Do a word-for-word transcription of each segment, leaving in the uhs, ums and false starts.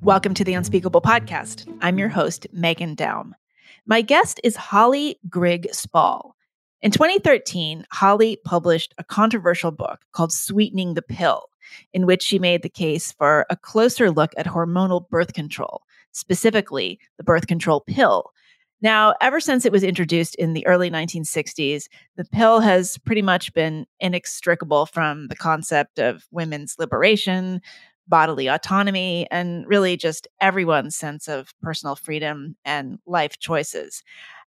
Welcome to The Unspeakable Podcast. I'm your host, Megan Daum. My guest is Holly Grigg-Spall. In twenty thirteen, Holly published a controversial book called Sweetening the Pill, in which she made the case for a closer look at hormonal birth control, specifically the birth control pill. Now, ever since it was introduced in the early nineteen sixties, the pill has pretty much been inextricable from the concept of women's liberation, bodily autonomy, and really just everyone's sense of personal freedom and life choices.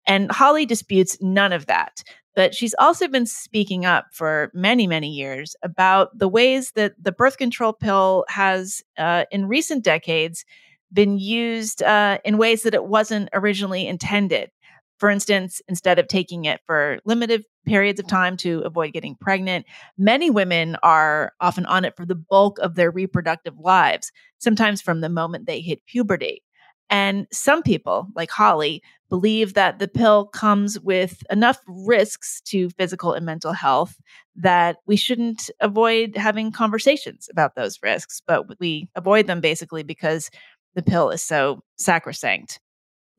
And Holly disputes none of that, but she's also been speaking up for many, many years about the ways that the birth control pill has, uh, in recent decades, been used uh, in ways that it wasn't originally intended. For instance, instead of taking it for limited periods of time to avoid getting pregnant, many women are often on it for the bulk of their reproductive lives, sometimes from the moment they hit puberty. And some people, like Holly, believe that the pill comes with enough risks to physical and mental health that we shouldn't avoid having conversations about those risks, but we avoid them basically because the pill is so sacrosanct.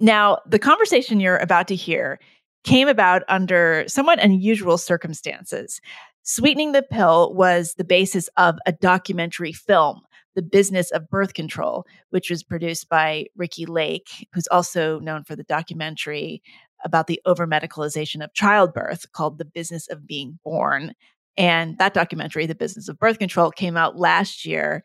Now, the conversation you're about to hear came about under somewhat unusual circumstances. Sweetening the Pill was the basis of a documentary film, The Business of Birth Control, which was produced by Ricky Lake, who's also known for the documentary about the over-medicalization of childbirth called The Business of Being Born. And that documentary, The Business of Birth Control, came out last year.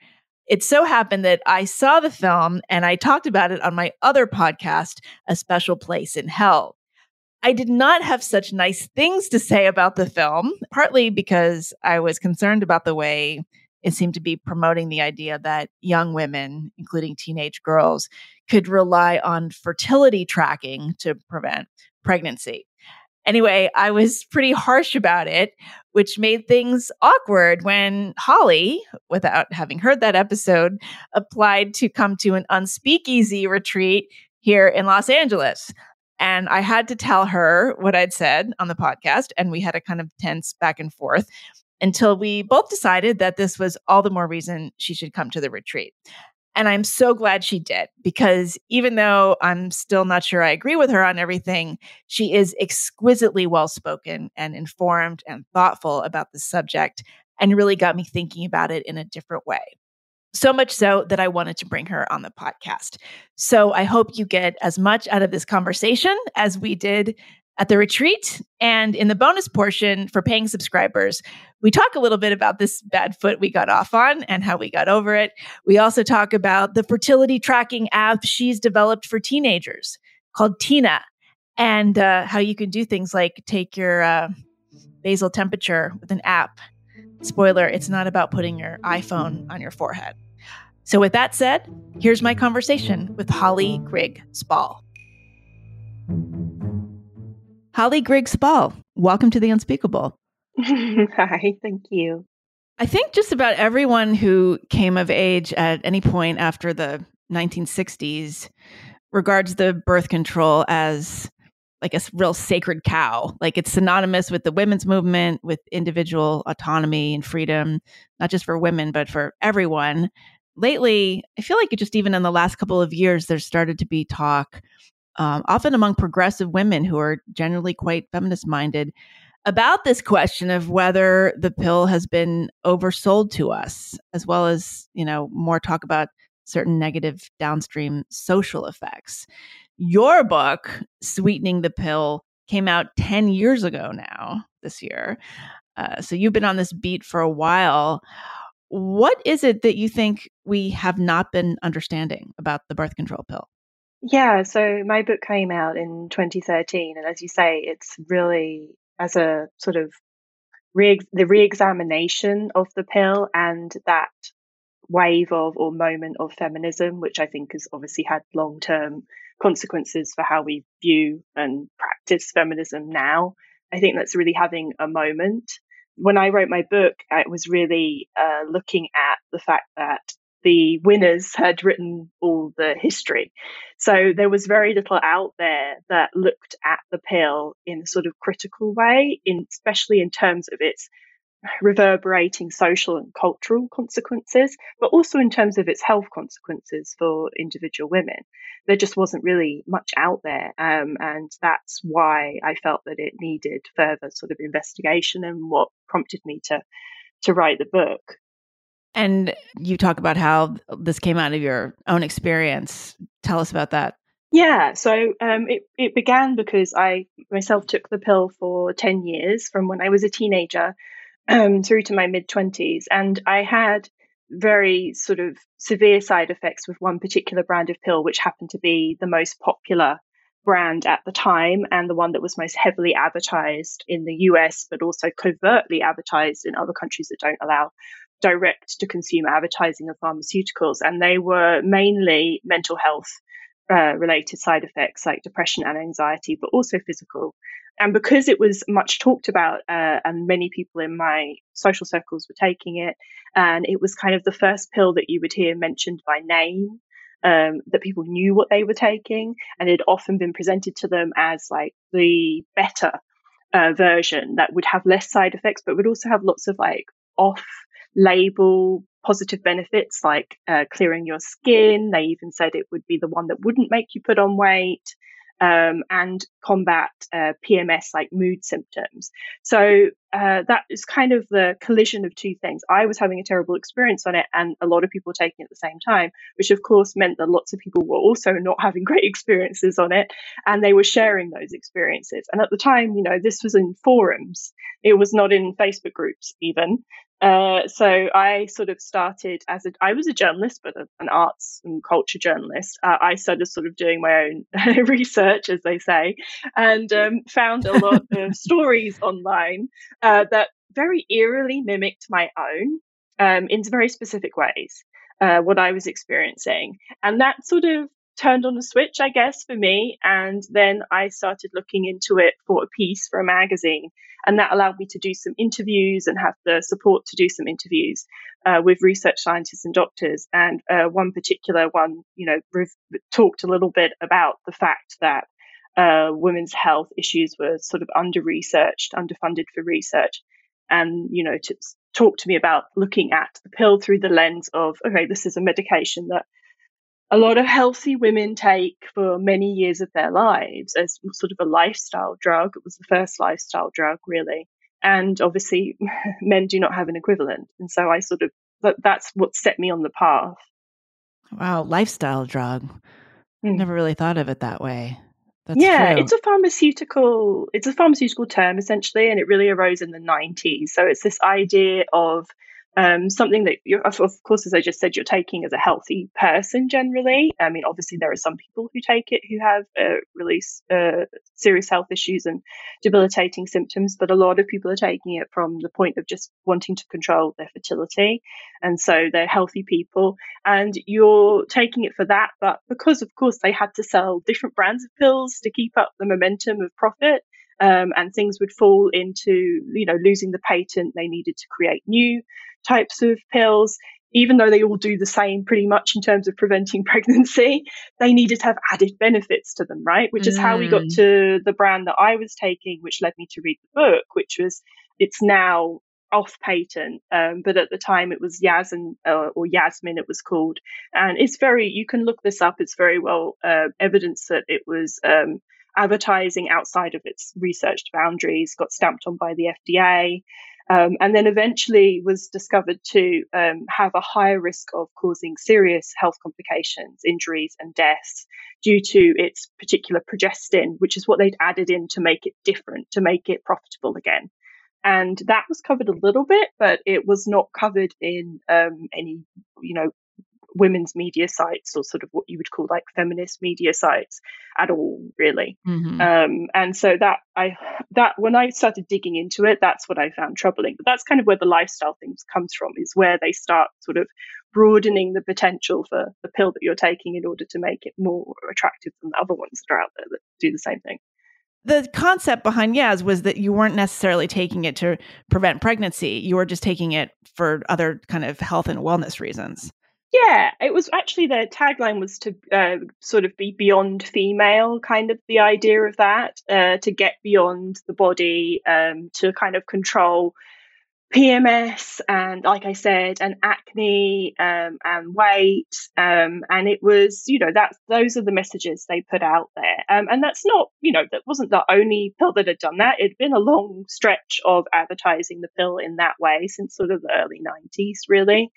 It so happened that I saw the film and I talked about it on my other podcast, A Special Place in Hell. I did not have such nice things to say about the film, partly because I was concerned about the way it seemed to be promoting the idea that young women, including teenage girls, could rely on fertility tracking to prevent pregnancy. Anyway, I was pretty harsh about it, which made things awkward when Holly, without having heard that episode, applied to come to an unspeakeasy retreat here in Los Angeles. And I had to tell her what I'd said on the podcast, and we had a kind of tense back and forth until we both decided that this was all the more reason she should come to the retreat. And I'm so glad she did, because even though I'm still not sure I agree with her on everything, she is exquisitely well-spoken and informed and thoughtful about the subject, and really got me thinking about it in a different way. So much so that I wanted to bring her on the podcast. So I hope you get as much out of this conversation as we did at the retreat. And in the bonus portion for paying subscribers, we talk a little bit about this bad foot we got off on and how we got over it. We also talk about the fertility tracking app she's developed for teenagers called Teena, and uh, how you can do things like take your uh, basal temperature with an app. Spoiler, it's not about putting your iPhone on your forehead. So with that said, here's my conversation with Holly Grigg-Spall. Holly Grigg-Spall, welcome to The Unspeakable. Hi, thank you. I think just about everyone who came of age at any point after the nineteen sixties regards the birth control as like a real sacred cow. Like it's synonymous with the women's movement, with individual autonomy and freedom, not just for women, but for everyone. Lately, I feel like just even in the last couple of years, there's started to be talk Um, often among progressive women who are generally quite feminist-minded, about this question of whether the pill has been oversold to us, as well as, you know, more talk about certain negative downstream social effects. Your book, Sweetening the Pill, came out ten years ago now, this year. Uh, so you've been on this beat for a while. What is it that you think we have not been understanding about the birth control pill? Yeah, so my book came out in twenty thirteen, and as you say, it's really as a sort of re- the re-examination of the pill and that wave of or moment of feminism, which I think has obviously had long-term consequences for how we view and practice feminism now. I think that's really having a moment. When I wrote my book, it was really uh, looking at the fact that the winners had written all the history. So there was very little out there that looked at the pill in a sort of critical way, in, especially in terms of its reverberating social and cultural consequences, but also in terms of its health consequences for individual women. There just wasn't really much out there. Um, and that's why I felt that it needed further sort of investigation, and what prompted me to to write the book. And you talk about how this came out of your own experience. Tell us about that. Yeah, so um, it, it began because I myself took the pill for ten years, from when I was a teenager um, through to my mid-twenties. And I had very sort of severe side effects with one particular brand of pill, which happened to be the most popular brand at the time, and the one that was most heavily advertised in the U S, but also covertly advertised in other countries that don't allow direct-to-consumer advertising of pharmaceuticals. And they were mainly mental health uh, related side effects like depression and anxiety, but also physical. And because it was much talked about uh, and many people in my social circles were taking it, and it was kind of the first pill that you would hear mentioned by name, um, that people knew what they were taking, and it had often been presented to them as like the better uh, version that would have less side effects, but would also have lots of like off label positive benefits, like uh, clearing your skin. They even said it would be the one that wouldn't make you put on weight, um, and combat uh, P M S, like mood symptoms. So uh, that is kind of the collision of two things. I was having a terrible experience on it, and a lot of people were taking it at the same time, which of course meant that lots of people were also not having great experiences on it, and they were sharing those experiences. And at the time, you know, this was in forums. It was not in Facebook groups even. Uh, so I sort of started as a, I was a journalist, but a, an arts and culture journalist. Uh, I started sort of doing my own research, as they say, and um, found a lot of stories online uh, that very eerily mimicked my own um, in very specific ways, uh, what I was experiencing. And that sort of turned on a switch, I guess, for me. And then I started looking into it for a piece for a magazine. And that allowed me to do some interviews and have the support to do some interviews uh, with research scientists and doctors. And uh, one particular one, you know, re- talked a little bit about the fact that uh, women's health issues were sort of under-researched, underfunded for research. And, you know, to talk to me about looking at the pill through the lens of, okay, this is a medication that a lot of healthy women take for many years of their lives as sort of a lifestyle drug. It was the first lifestyle drug, really. And obviously, men do not have an equivalent. And so I sort of, that, that's what set me on the path. Wow, lifestyle drug. Mm. Never really thought of it that way. That's yeah, true. It's a pharmaceutical, it's a pharmaceutical term, essentially, and it really arose in the nineties. So it's this idea of Um, something that, you're, of course, as I just said, you're taking as a healthy person generally. I mean, obviously, there are some people who take it who have uh, really uh, serious health issues and debilitating symptoms, but a lot of people are taking it from the point of just wanting to control their fertility. And so they're healthy people, and you're taking it for that. But because, of course, they had to sell different brands of pills to keep up the momentum of profit, um, and things would fall into, you know, losing the patent, they needed to create new types of pills, even though they all do the same pretty much in terms of preventing pregnancy. They needed to have added benefits to them, right? Which is mm. how we got to the brand that I was taking, which led me to read the book, which was, it's now off patent, um, but at the time it was Yaz and, uh, or Yasmin it was called. And it's very, you can look this up, it's very well uh, evidence that it was um, advertising outside of its researched boundaries, got stamped on by the F D A. Um, and then eventually was discovered to um, have a higher risk of causing serious health complications, injuries and deaths due to its particular progestin, which is what they'd added in to make it different, to make it profitable again. And that was covered a little bit, but it was not covered in um, any, you know, women's media sites or sort of what you would call like feminist media sites at all, really. Mm-hmm. Um, and so that I that when I started digging into it, that's what I found troubling. But that's kind of where the lifestyle things comes from, is where they start sort of broadening the potential for the pill that you're taking in order to make it more attractive than the other ones that are out there that do the same thing. The concept behind Yaz was that you weren't necessarily taking it to prevent pregnancy. You were just taking it for other kind of health and wellness reasons. Yeah, it was actually, their tagline was to uh, sort of be beyond female, kind of the idea of that, uh, to get beyond the body, um, to kind of control P M S and, like I said, and acne um, and weight. Um, and it was, you know, that's, those are the messages they put out there. Um, and that's not, you know, that wasn't the only pill that had done that. It'd been a long stretch of advertising the pill in that way since sort of the early nineties, really,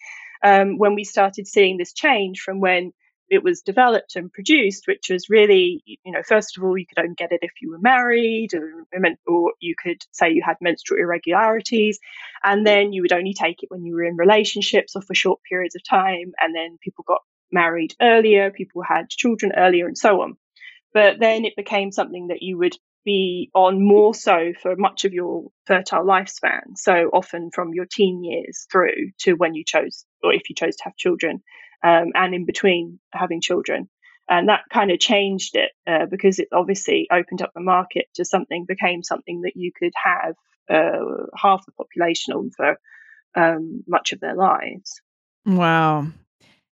um, when we started seeing this change from when it was developed and produced, which was really, you know, first of all, you could only get it if you were married, or, or you could say you had menstrual irregularities, and then you would only take it when you were in relationships or for short periods of time, and then people got married earlier, people had children earlier, and so on. But then it became something that you would be on more so for much of your fertile lifespan, so often from your teen years through to when you chose, or if you chose to have children. Um, and in between having children. And that kind of changed it uh, because it obviously opened up the market to something, became something that you could have uh, half the population on for um, much of their lives. Wow.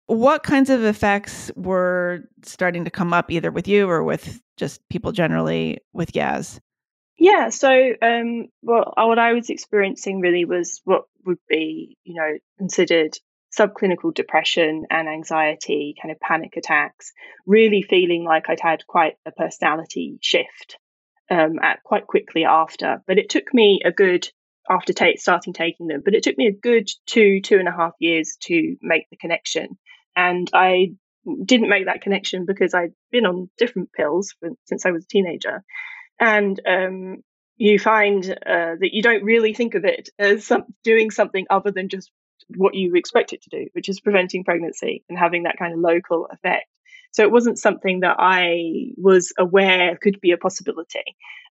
What kinds of effects were starting to come up either with you or with just people generally with Yaz? Yeah, so um, well, what I was experiencing really was what would be, you know, considered subclinical depression and anxiety, kind of panic attacks, really feeling like I'd had quite a personality shift um, at quite quickly after. But it took me a good, after t- starting taking them, but it took me a good two, two and a half years to make the connection. And I didn't make that connection because I'd been on different pills for, since I was a teenager. And um, you find uh, that you don't really think of it as some, doing something other than just what you expect it to do, which is preventing pregnancy and having that kind of local effect. So it wasn't something that I was aware could be a possibility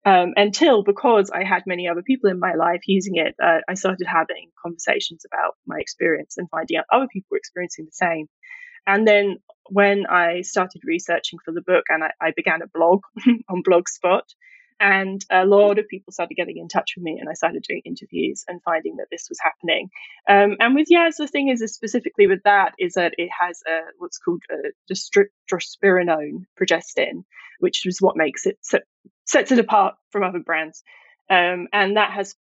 um, until, because I had many other people in my life using it, uh, I started having conversations about my experience and finding out other people were experiencing the same. And then when I started researching for the book, and I, I began a blog on Blogspot, and a lot of people started getting in touch with me, and I started doing interviews and finding that this was happening. Um, and with Yaz, the thing is, is specifically with that is that it has a, what's called a drospirenone progestin, which is what makes it, sets it apart from other brands. Um, and that has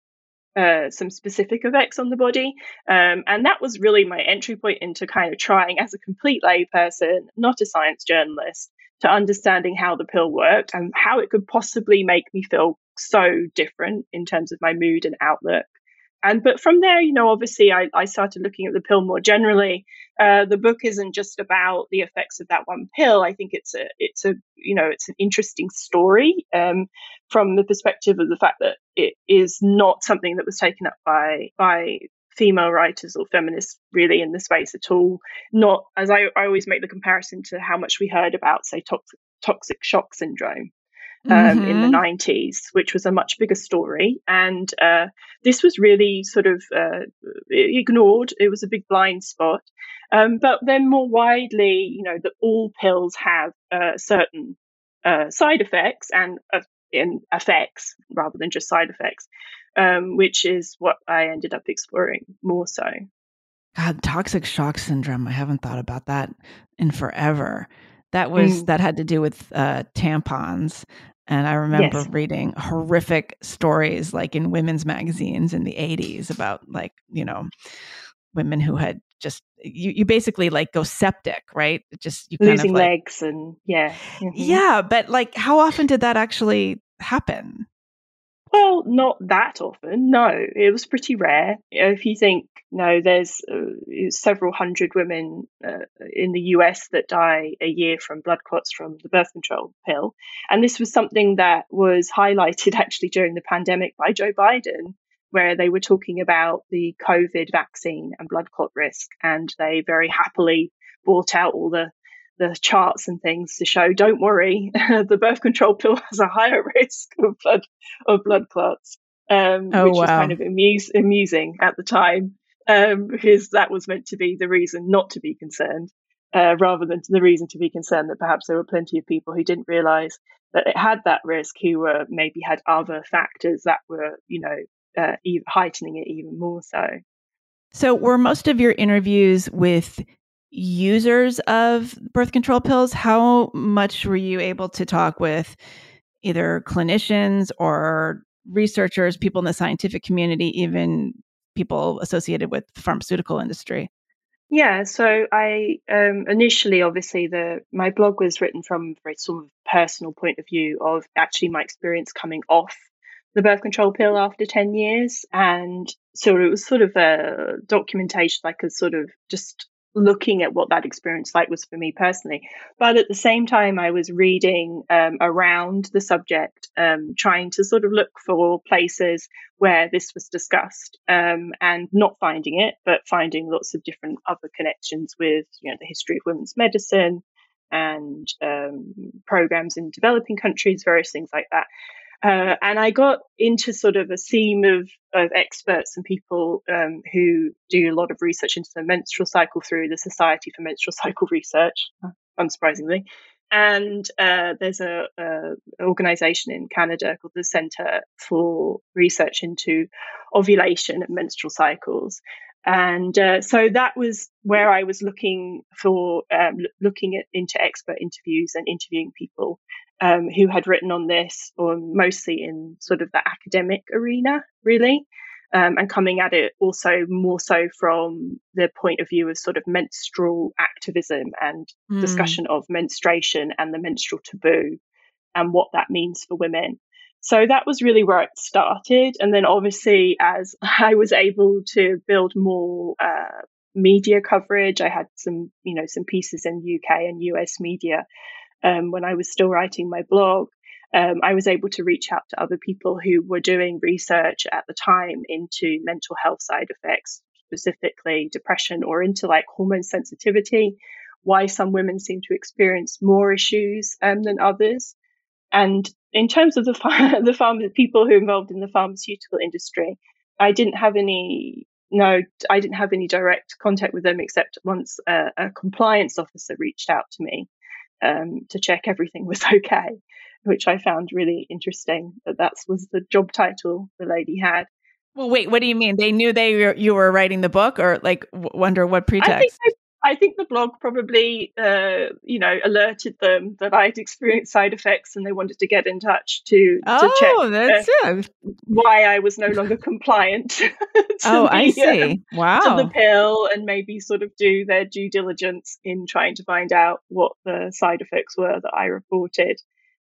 Uh, some specific effects on the body. Um, and that was really my entry point into kind of trying, as a complete layperson, not a science journalist, to understanding how the pill worked and how it could possibly make me feel so different in terms of my mood and outlook. And but from there, you know, obviously I, I started looking at the pill more generally. Uh, the book isn't just about the effects of that one pill. I think it's a, it's a, you know, it's an interesting story um, from the perspective of the fact that it is not something that was taken up by by female writers or feminists really in the space at all. Not, as I, I always make the comparison to how much we heard about, say, toxic, toxic shock syndrome. Um, mm-hmm. In the nineties, which was a much bigger story. And uh, this was really sort of uh, ignored. It was a big blind spot. Um, but then more widely, you know, that all pills have uh, certain uh, side effects and, uh, and effects rather than just side effects, um, which is what I ended up exploring more so. God, toxic shock syndrome. I haven't thought about that in forever. That was mm. that had to do with uh, tampons. And I remember yes. reading horrific stories like in women's magazines in the eighties about, like, you know, women who had just, you, you basically like go septic, right? Just you kind Losing of like, legs and yeah. Mm-hmm. Yeah. But like, how often did that actually happen? Well, not that often. No, it was pretty rare. If you think, no, there's uh, several hundred women uh, in the U S that die a year from blood clots from the birth control pill. And this was something that was highlighted actually during the pandemic by Joe Biden, where they were talking about the COVID vaccine and blood clot risk. And they very happily brought out all the the charts and things to show, don't worry, the birth control pill has a higher risk of blood, of blood clots, um, oh, which wow. was kind of amuse, amusing at the time, um, because that was meant to be the reason not to be concerned, uh, rather than the reason to be concerned that perhaps there were plenty of people who didn't realise that it had that risk, who were maybe had other factors that were, you know, uh, heightening it even more so. So were most of your interviews with users of birth control pills? How much were you able to talk with either clinicians or researchers, people in the scientific community, even people associated with the pharmaceutical industry? Yeah, so I um, initially, obviously, the my blog was written from a very sort of personal point of view of actually my experience coming off the birth control pill after ten years. And so it was sort of a documentation, like a sort of just looking at what that experience like was for me personally. But at the same time, I was reading um, around the subject, um, trying to sort of look for places where this was discussed, um, and not finding it, but finding lots of different other connections with, you know, the history of women's medicine and um, programs in developing countries, various things like that. Uh, and I got into sort of a seam of, of experts and people um, who do a lot of research into the menstrual cycle through the Society for Menstrual Cycle Research, unsurprisingly. And uh, there's a, a organisation in Canada called the Centre for Research into Ovulation and Menstrual Cycles. And uh, so that was where I was looking for, um, looking at, into expert interviews and interviewing people um, who had written on this, or mostly in sort of the academic arena, really, um, and coming at it also more so from the point of view of sort of menstrual activism and mm. discussion of menstruation and the menstrual taboo and what that means for women. So that was really where it started. And then obviously, as I was able to build more uh, media coverage, I had some, you know, some pieces in U K and U S media um, when I was still writing my blog. Um, I was able to reach out to other people who were doing research at the time into mental health side effects, specifically depression, or into like hormone sensitivity, why some women seem to experience more issues um, than others. And in terms of the ph- the pharma- people who are involved in the pharmaceutical industry, I didn't have any no I didn't have any direct contact with them, except once a, a compliance officer reached out to me um, to check everything was okay, which I found really interesting. That that was the job title the lady had. Well, wait, what do you mean? They knew they were, you were writing the book, or like w- under what pretext? I think I- I think the blog probably, uh, you know, alerted them that I'd experienced side effects, and they wanted to get in touch to, oh, to check that's uh, why I was no longer compliant. to oh, the, I see. Um, wow. To the pill, and maybe sort of do their due diligence in trying to find out what the side effects were that I reported.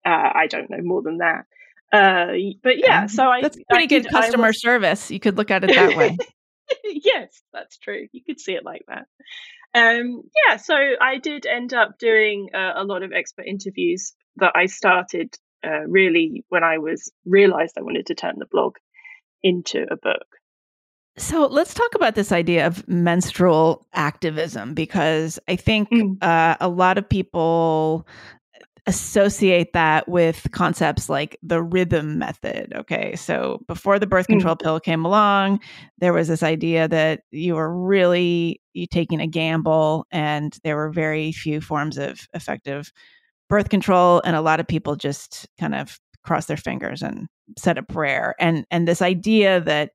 Uh, I don't know more than that. Uh, but yeah, um, so I. That's pretty I good did, customer was... service. You could look at it that way. Yes, that's true. You could see it like that. Um, yeah, so I did end up doing uh, a lot of expert interviews that I started uh, really when I was realized I wanted to turn the blog into a book. So let's talk about this idea of menstrual activism, because I think mm. uh, a lot of people associate that with concepts like the rhythm method. Okay. So before the birth control mm. pill came along, there was this idea that you were really you taking a gamble, and there were very few forms of effective birth control. And a lot of people just kind of crossed their fingers and said a prayer. And, and this idea that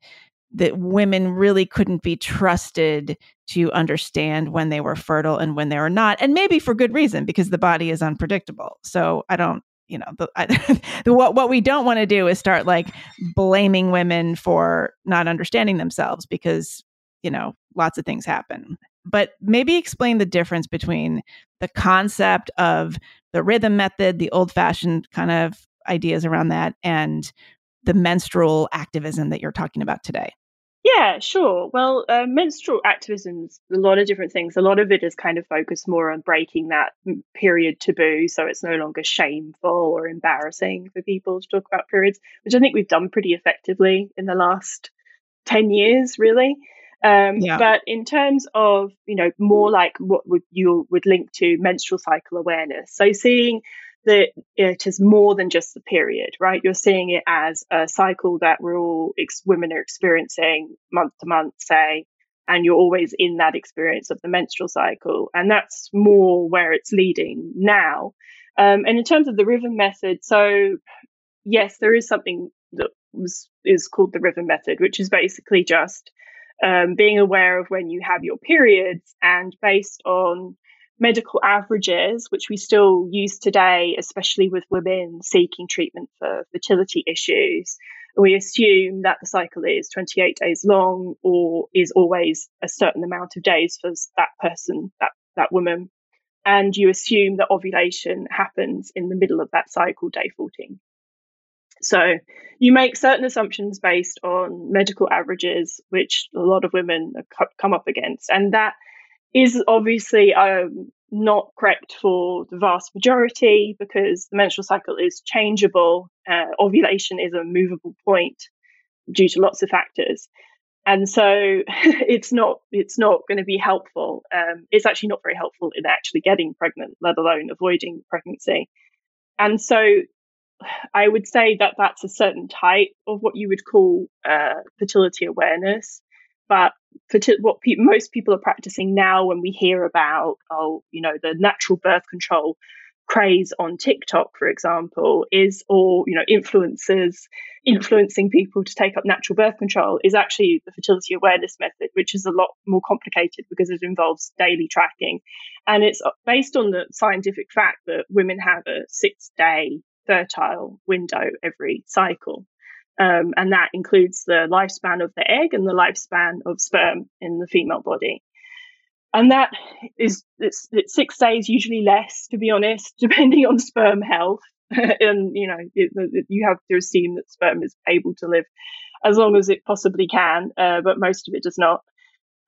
that women really couldn't be trusted to understand when they were fertile and when they were not, and maybe for good reason, because the body is unpredictable. So I don't, you know, the, I, the, what what we don't want to do is start like blaming women for not understanding themselves, because, you know, lots of things happen. But maybe explain the difference between the concept of the rhythm method, the old-fashioned kind of ideas around that, and the menstrual activism that you're talking about today. Yeah, sure. Well, uh, menstrual activism is a lot of different things. A lot of it is kind of focused more on breaking that period taboo, so it's no longer shameful or embarrassing for people to talk about periods, which I think we've done pretty effectively in the last ten years, really. Um, yeah. But in terms of, you know, more like what would you would link to menstrual cycle awareness. So seeing that it is more than just the period, right? You're seeing it as a cycle that we're all ex- women are experiencing month to month, say, and you're always in that experience of the menstrual cycle, and that's more where it's leading now. Um, and in terms of the rhythm method, so yes, there is something that was, is called the rhythm method, which is basically just um, being aware of when you have your periods, and based on medical averages, which we still use today, especially with women seeking treatment for fertility issues, We assume that the cycle is twenty-eight days long or is always a certain amount of days for that person, that, that woman. And you assume that ovulation happens in the middle of that cycle, day fourteen. So you make certain assumptions based on medical averages, which a lot of women come up against. And that is obviously um, not correct for the vast majority, because the menstrual cycle is changeable. Uh, ovulation is a movable point due to lots of factors. And so it's not it's not going to be helpful. Um, it's actually not very helpful in actually getting pregnant, let alone avoiding pregnancy. And so I would say that that's a certain type of what you would call uh, fertility awareness. But ferti- what pe- most people are practicing now, when we hear about, oh, you know, the natural birth control craze on TikTok, for example, is, or, you know, influencers influencing people to take up natural birth control, is actually the fertility awareness method, which is a lot more complicated because it involves daily tracking. And it's based on the scientific fact that women have a six-day fertile window every cycle. Um, and that includes the lifespan of the egg and the lifespan of sperm in the female body. And that is, it's, it's six days, usually less, to be honest, depending on sperm health. And, you know, it, it, you have to assume that sperm is able to live as long as it possibly can, uh, but most of it does not.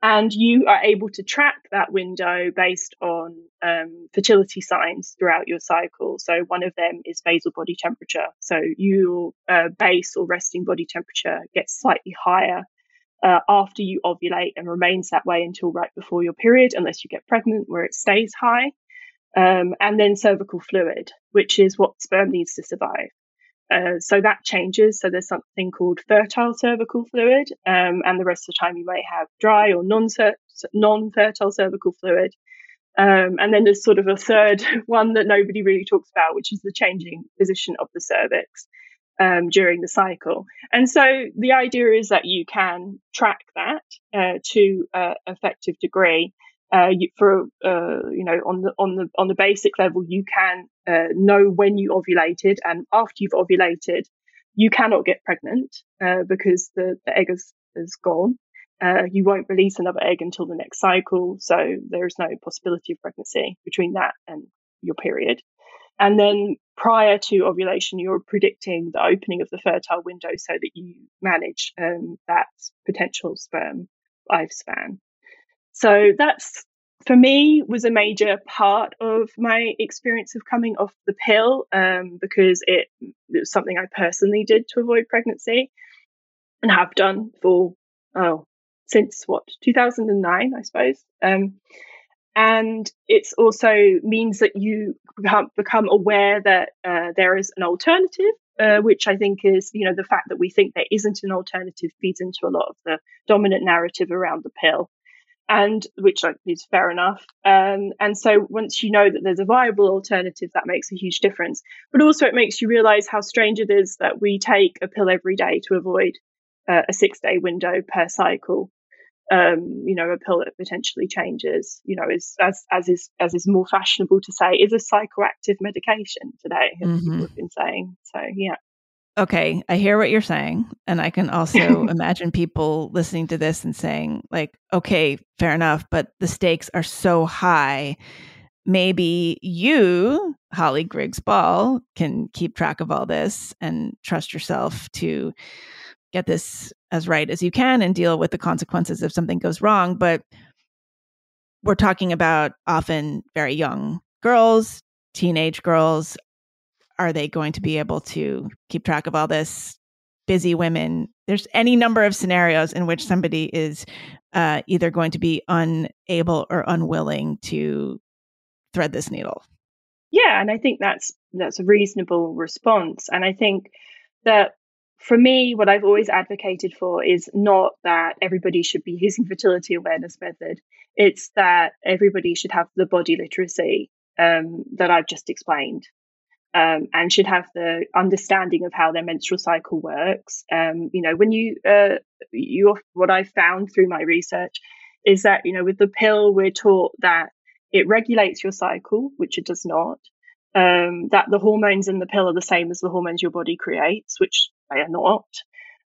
And you are able to track that window based on um, fertility signs throughout your cycle. So one of them is basal body temperature. So your uh, base or resting body temperature gets slightly higher uh, after you ovulate and remains that way until right before your period, unless you get pregnant, where it stays high. Um, and then cervical fluid, which is what sperm needs to survive. Uh, so that changes. So there's something called fertile cervical fluid, um, and the rest of the time you may have dry or non-fer- non-fertile cervical fluid. Um, and then there's sort of a third one that nobody really talks about, which is the changing position of the cervix um, during the cycle. And so the idea is that you can track that uh, to an effective degree. Uh, you, for uh, you know, on the on the on the basic level, you can uh, know when you ovulated, and after you've ovulated, you cannot get pregnant uh, because the, the egg is is gone. Uh, you won't release another egg until the next cycle, so there is no possibility of pregnancy between that and your period. And then prior to ovulation, you're predicting the opening of the fertile window so that you manage um, that potential sperm lifespan. So that's, for me, was a major part of my experience of coming off the pill um, because it, it was something I personally did to avoid pregnancy and have done for, oh, since what, two thousand nine, I suppose. Um, and it's also means that you become, become aware that uh, there is an alternative, uh, which I think is, you know, the fact that we think there isn't an alternative feeds into a lot of the dominant narrative around the pill. And which like, is fair enough. Um, and so once you know that there's a viable alternative, that makes a huge difference. But also it makes you realise how strange it is that we take a pill every day to avoid uh, a six-day window per cycle. Um, you know, a pill that potentially changes, you know, is, as as is as is more fashionable to say, is a psychoactive medication today, as mm-hmm. people have been saying. So, yeah. Okay, I hear what you're saying. And I can also imagine people listening to this and saying like, okay, fair enough, but the stakes are so high. Maybe you, Holly Grigg-Spall, can keep track of all this and trust yourself to get this as right as you can and deal with the consequences if something goes wrong. But we're talking about often very young girls, teenage girls. Are they going to be able to keep track of all this? Busy women, there's any number of scenarios in which somebody is uh, either going to be unable or unwilling to thread this needle. Yeah, and I think that's that's a reasonable response. And I think that for me, what I've always advocated for is not that everybody should be using fertility awareness method. It's that everybody should have the body literacy um, that I've just explained. Um, and should have the understanding of how their menstrual cycle works. Um, you know, when you, uh, you, what I found through my research is that, you know, with the pill, we're taught that it regulates your cycle, which it does not. Um, that the hormones in the pill are the same as the hormones your body creates, which they are not.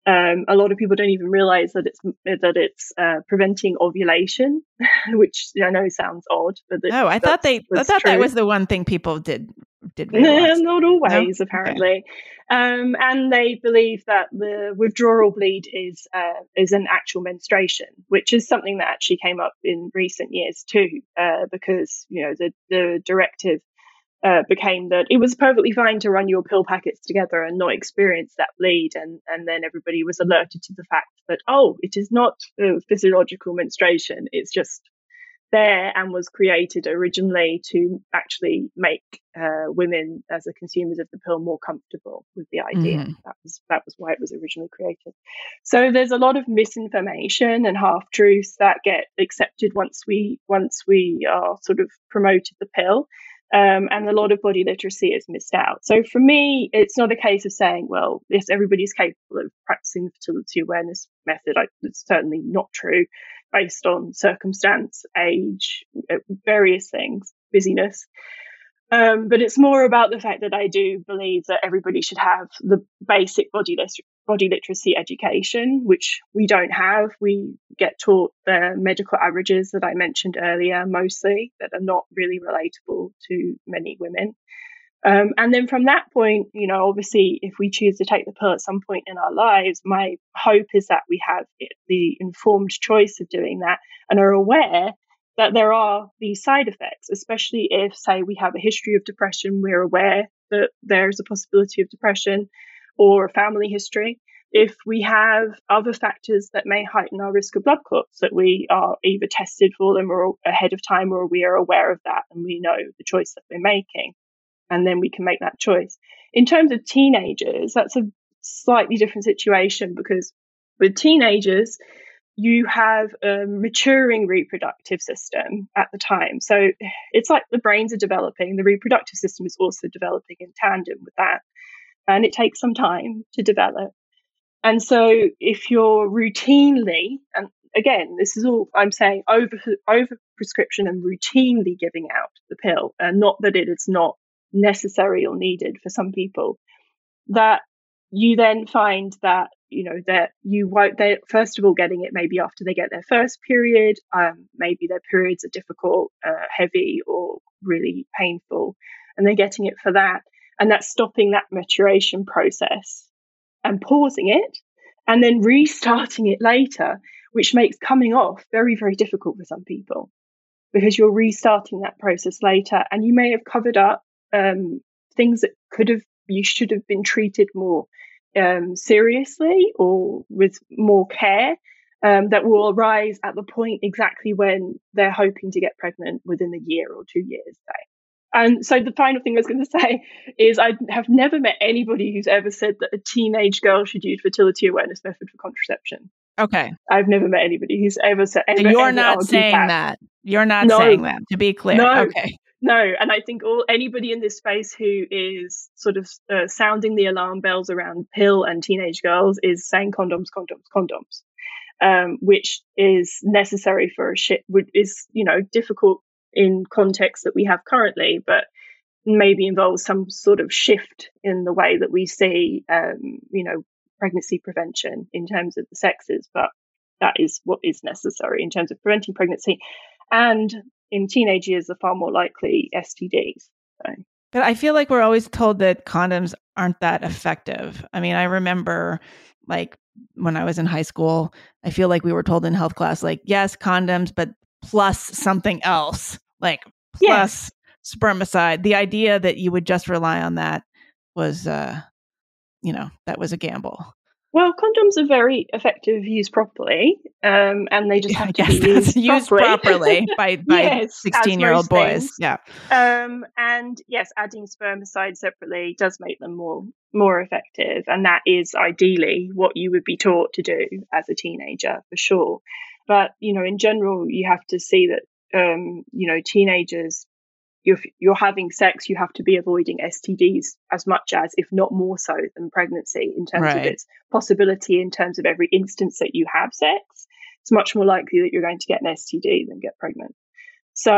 Um, a lot of people don't even realize that it's that it's uh, preventing ovulation, which I know sounds odd. But it, oh, I thought they I thought true. that was the one thing people did did realize. Not always, no? apparently. Okay. Um, and they believe that the withdrawal bleed is uh, is an actual menstruation, which is something that actually came up in recent years too, uh, because you know the the directive. Uh, became that it was perfectly fine to run your pill packets together and not experience that bleed, and and then everybody was alerted to the fact that oh, it is not uh, physiological menstruation; it's just there and was created originally to actually make uh, women as the consumers of the pill more comfortable with the idea. Mm-hmm. That was that was why it was originally created. So there's a lot of misinformation and half truths that get accepted once we once we are sort of promoted the pill. Um, and a lot of body literacy is missed out. So for me, it's not a case of saying, well, yes, everybody's capable of practicing the fertility awareness method. I, it's certainly not true based on circumstance, age, various things, busyness. Um, but it's more about the fact that I do believe that everybody should have the basic body, lit- body literacy education, which we don't have. We get taught the medical averages that I mentioned earlier, mostly, that are not really relatable to many women. Um, and then from that point, you know, obviously, if we choose to take the pill at some point in our lives, my hope is that we have it, the informed choice of doing that and are aware that there are these side effects, especially if, say, we have a history of depression, we're aware that there is a possibility of depression or a family history. If we have other factors that may heighten our risk of blood clots, that we are either tested for them or ahead of time, or we are aware of that and we know the choice that we're making, and then we can make that choice. In terms of teenagers, that's a slightly different situation, because with teenagers, you have a maturing reproductive system at the time. So it's like the brains are developing. The reproductive system is also developing in tandem with that. And it takes some time to develop. And so if you're routinely, and again, this is all I'm saying, over, over prescription and routinely giving out the pill, and not that it is not necessary or needed for some people, that you then find that you know, that you won't, they're first of all getting it maybe after they get their first period, um, maybe their periods are difficult, uh, heavy or really painful, and they're getting it for that. And that's stopping that maturation process and pausing it and then restarting it later, which makes coming off very, very difficult for some people, because you're restarting that process later and you may have covered up um, things that could have, you should have been treated more Um, seriously or with more care um, that will arise at the point exactly when they're hoping to get pregnant within a year or two years. And so the final thing I was going to say is I have never met anybody who's ever said that a teenage girl should use fertility awareness method for contraception. Okay. I've never met anybody who's ever said... Ever, so you're ever not saying that. that. You're not no, saying that, to be clear. No. Okay. No, and I think all anybody in this space who is sort of uh, sounding the alarm bells around pill and teenage girls is saying condoms, condoms, condoms, um, which is necessary for a shit, which is, you know, difficult in context that we have currently, but maybe involves some sort of shift in the way that we see, um, you know, pregnancy prevention in terms of the sexes. But that is what is necessary in terms of preventing pregnancy. And in teenage years, are far more likely S T Ds. So. But I feel like we're always told that condoms aren't that effective. I mean, I remember like when I was in high school, I feel like we were told in health class, like, yes, condoms, but plus something else, like plus yes. spermicide. The idea that you would just rely on that was, uh, you know, that was a gamble. Well, condoms are very effective if used properly, um, and they just have to yes, be used, used properly, properly by, by yes, sixteen-year-old boys. Things. Yeah, um, and yes, adding spermicide separately does make them more more effective, and that is ideally what you would be taught to do as a teenager, for sure. But you know, in general, you have to see that um, you know teenagers. If you're having sex, you have to be avoiding S T Ds as much as, if not more so, than pregnancy in terms right. of its possibility, in terms of every instance that you have sex. It's much more likely that you're going to get an S T D than get pregnant. So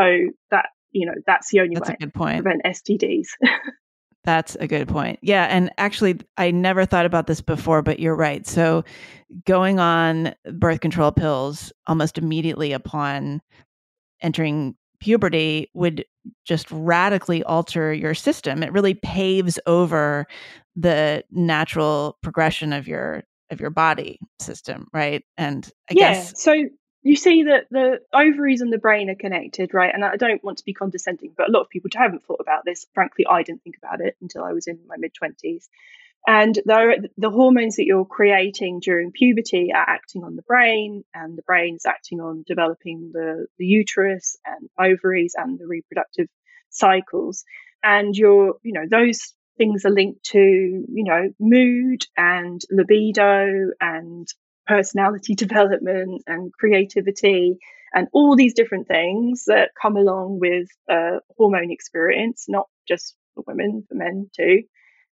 that, you know, that's the only that's way a good point. to prevent S T Ds. That's a good point. Yeah. And actually, I never thought about this before, but you're right. So going on birth control pills almost immediately upon entering puberty would just radically alter your system. It really paves over the natural progression of your of your body system, right? And I yeah, guess... so you see that the ovaries and the brain are connected, right? And I don't want to be condescending, but a lot of people haven't thought about this. Frankly, I didn't think about it until I was in my mid-twenties. And the, the hormones that you're creating during puberty are acting on the brain, and the brain's acting on developing the, the uterus and ovaries and the reproductive cycles. And you're, you know, those things are linked to, you know, mood and libido and personality development and creativity and all these different things that come along with uh, hormone experience, not just for women, for men too.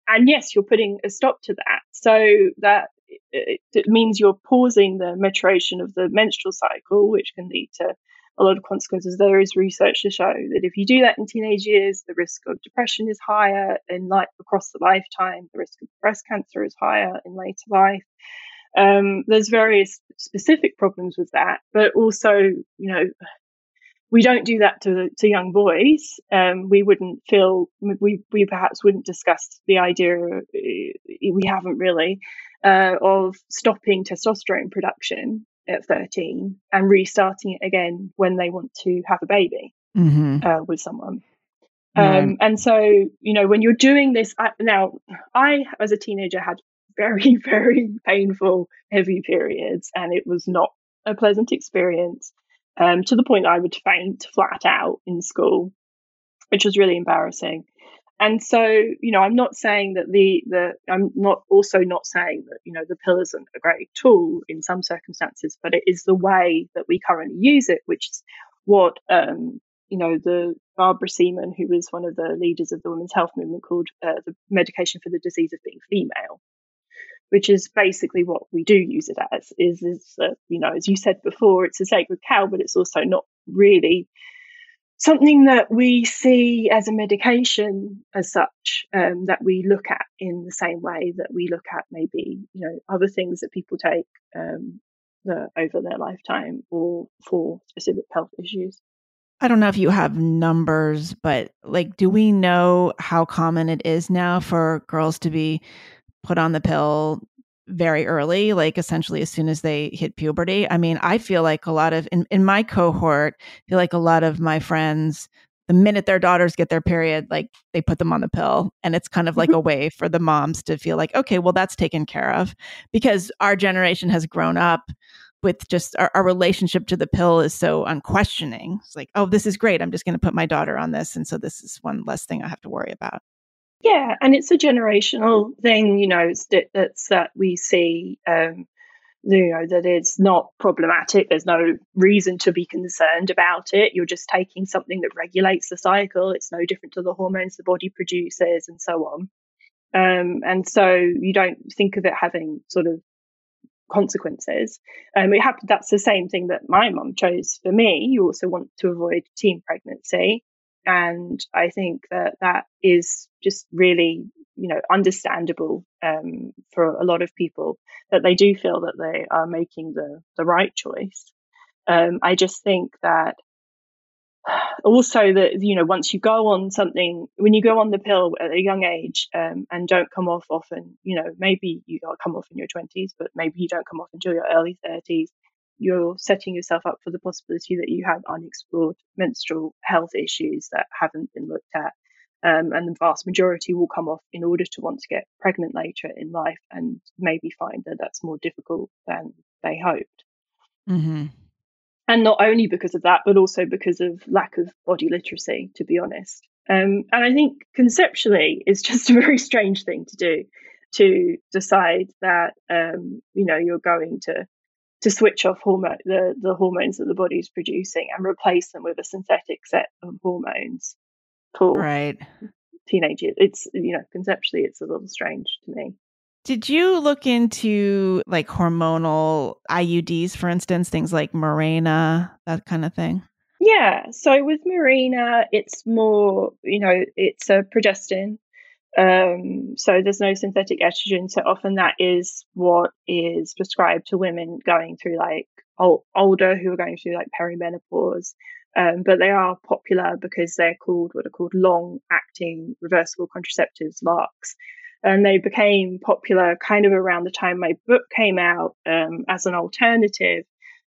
And yes, you're putting a stop to that. So that it, it means you're pausing the maturation of the menstrual cycle, which can lead to a lot of consequences. There is research to show that if you do that in teenage years, the risk of depression is higher in life across the lifetime. The risk of breast cancer is higher in later life. Um, there's various specific problems with that, but also, you know, we don't do that to to young boys. Um, we wouldn't feel we we perhaps wouldn't discuss the idea. We haven't really uh, of stopping testosterone production at thirteen and restarting it again when they want to have a baby mm-hmm. uh, with someone. Mm-hmm. Um, and so, you know, when you're doing this I, now, I as a teenager had very, very painful, heavy periods, and it was not a pleasant experience. Um, to the point I would faint flat out in school, which was really embarrassing. And so, you know, I'm not saying that the, the I'm not also not saying that, you know, the pill isn't a great tool in some circumstances, but it is the way that we currently use it, which is what, um, you know, the Barbara Seaman, who was one of the leaders of the women's health movement, called uh, the medication for the disease of being female, which is basically what we do use it as, is, is uh, you know, as you said before, it's a sacred cow, but it's also not really something that we see as a medication as such, um, that we look at in the same way that we look at maybe, you know, other things that people take um, the, over their lifetime or for specific health issues. I don't know if you have numbers, but like, do we know how common it is now for girls to be put on the pill very early, like essentially as soon as they hit puberty? I mean, I feel like a lot of, in, in my cohort, I feel like a lot of my friends, the minute their daughters get their period, like they put them on the pill. And it's kind of like a way for the moms to feel like, okay, well, that's taken care of. Because our generation has grown up with just our, our relationship to the pill is so unquestioning. It's like, oh, this is great. I'm just going to put my daughter on this. And so this is one less thing I have to worry about. Yeah, and it's a generational thing, you know, it's that, that's, that we see, um, you know, that it's not problematic. There's no reason to be concerned about it. You're just taking something that regulates the cycle. It's no different to the hormones the body produces and so on. Um, and so you don't think of it having sort of consequences. Um, it happened, that's the same thing that my mum chose for me. You also want to avoid teen pregnancy. And I think that that is just really, you know, understandable um, for a lot of people, that they do feel that they are making the, the right choice. Um, I just think that also that, you know, once you go on something, when you go on the pill at a young age um, and don't come off often, you know, maybe you don't come off in your twenties, but maybe you don't come off until your early thirties. You're setting yourself up for the possibility that you have unexplored menstrual health issues that haven't been looked at. Um, and the vast majority will come off in order to want to get pregnant later in life and maybe find that that's more difficult than they hoped. Mm-hmm. And not only because of that, but also because of lack of body literacy, to be honest. Um, and I think conceptually it's just a very strange thing to do, to decide that, um, you know, you're going to to switch off hormone, the, the hormones that the body's producing and replace them with a synthetic set of hormones for right. teenagers. It's, you know, conceptually, it's a little strange to me. Did you look into like hormonal I U Ds, for instance, things like Mirena, that kind of thing? Yeah. So with Mirena, it's more, you know, it's a progestin. Um, so there's no synthetic estrogen. So often that is what is prescribed to women going through like old, older who are going through like perimenopause. Um, but they are popular because they're called what are called long-acting reversible contraceptives, LARCs. And they became popular kind of around the time my book came out um, as an alternative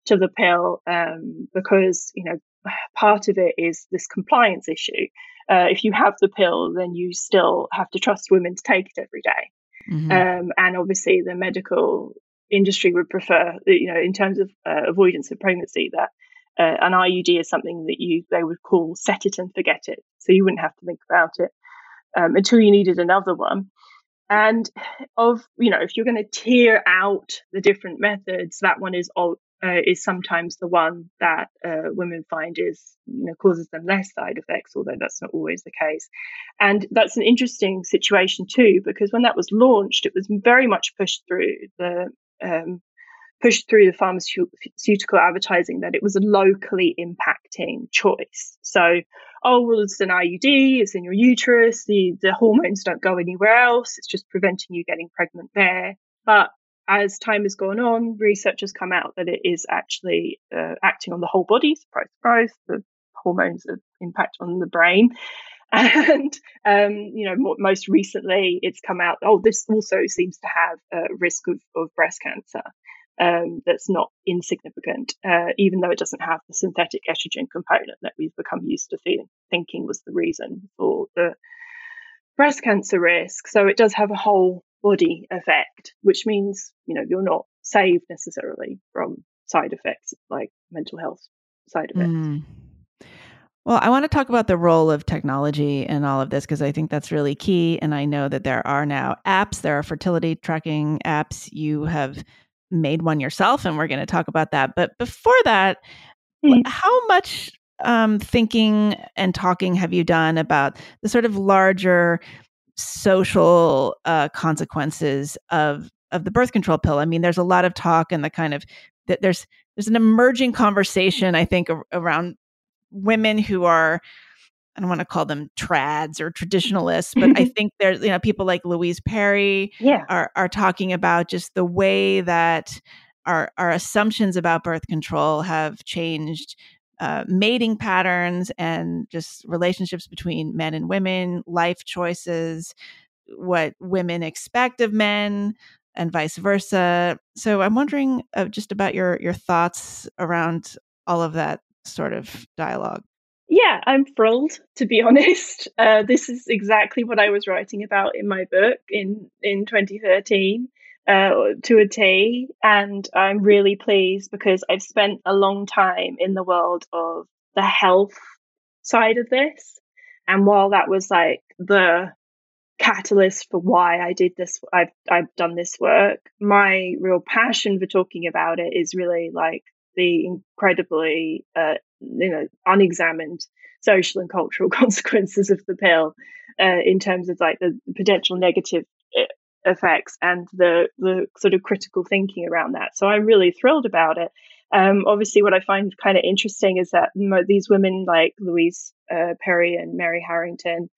to the pill um, because, you know, part of it is this compliance issue. Uh, if you have the pill, then you still have to trust women to take it every day. Mm-hmm. Um, and obviously the medical industry would prefer, you know, in terms of uh, avoidance of pregnancy, that uh, an I U D is something that you they would call set it and forget it. So you wouldn't have to think about it um, until you needed another one. And of, you know, if you're going to tear out the different methods, that one is all, Uh, is sometimes the one that uh, women find is, you know, causes them less side effects, although that's not always the case. And that's an interesting situation too, because when that was launched, it was very much pushed through the um, pushed through the pharmaceutical advertising that it was a locally impacting choice. So, oh, well, it's an I U D, it's in your uterus, the the hormones don't go anywhere else, it's just preventing you getting pregnant there. But as time has gone on, research has come out that it is actually uh, acting on the whole body, surprise, surprise, the hormones have impact on the brain. And, um, you know, most recently it's come out, oh, this also seems to have a risk of, of breast cancer um, that's not insignificant, uh, even though it doesn't have the synthetic estrogen component that we've become used to th- thinking was the reason for the breast cancer risk. So it does have a whole body effect, which means, you know, you're not saved necessarily from side effects like mental health side effects. Mm. Well, I want to talk about the role of technology in all of this, because I think that's really key. And I know that there are now apps, there are fertility tracking apps. You have made one yourself, and we're going to talk about that. But before that, mm. how much um, thinking and talking have you done about the sort of larger social uh, consequences of of the birth control pill? I mean, there's a lot of talk and the kind of that there's there's an emerging conversation, I think, ar- around women who are, I don't want to call them trads or traditionalists, but I think there's, you know, people like Louise Perry yeah. are are talking about just the way that our our assumptions about birth control have changed. Uh, mating patterns and just relationships between men and women, life choices, what women expect of men, and vice versa. So I'm wondering uh, just about your your thoughts around all of that sort of dialogue. Yeah, I'm thrilled, to be honest. Uh, this is exactly what I was writing about in my book in in twenty thirteen. Uh, to a T, and I'm really pleased because I've spent a long time in the world of the health side of this, and while that was like the catalyst for why I did this, I've I've done this work. My real passion for talking about it is really like the incredibly uh, you know unexamined social and cultural consequences of the pill uh, in terms of like the potential negative effects and the the sort of critical thinking around that. So I'm really thrilled about it. Um, obviously, what I find kind of interesting is that these women like Louise uh, Perry and Mary Harrington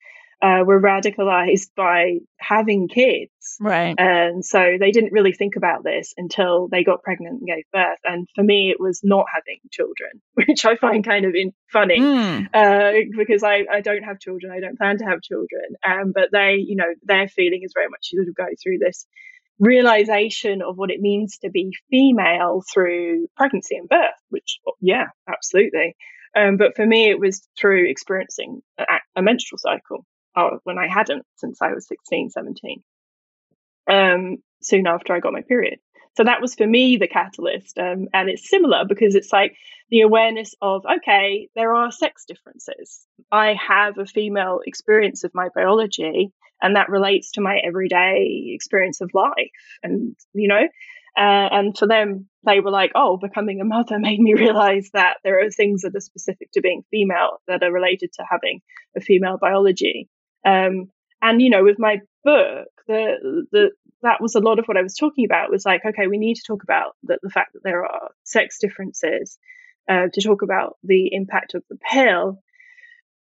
uh, were radicalized by having kids. Right. And so they didn't really think about this until they got pregnant and gave birth. And for me, it was not having children, which I find kind of in- funny mm. uh, because I, I don't have children. I don't plan to have children. Um, but they, you know, their feeling is very much sort of go through this realization of what it means to be female through pregnancy and birth, which, yeah, absolutely. Um, but for me, it was through experiencing a, a menstrual cycle oh, when I hadn't since I was sixteen, seventeen. Um, soon after I got my period. So that was for me the catalyst. Um, and it's similar because it's like the awareness of, okay, there are sex differences. I have a female experience of my biology, and that relates to my everyday experience of life. And, you know, uh, and for them, they were like, oh, becoming a mother made me realize that there are things that are specific to being female that are related to having a female biology. Um, and, you know, with my book, the the that was a lot of what I was talking about was like, okay, we need to talk about the, the fact that there are sex differences, uh, to talk about the impact of the pill,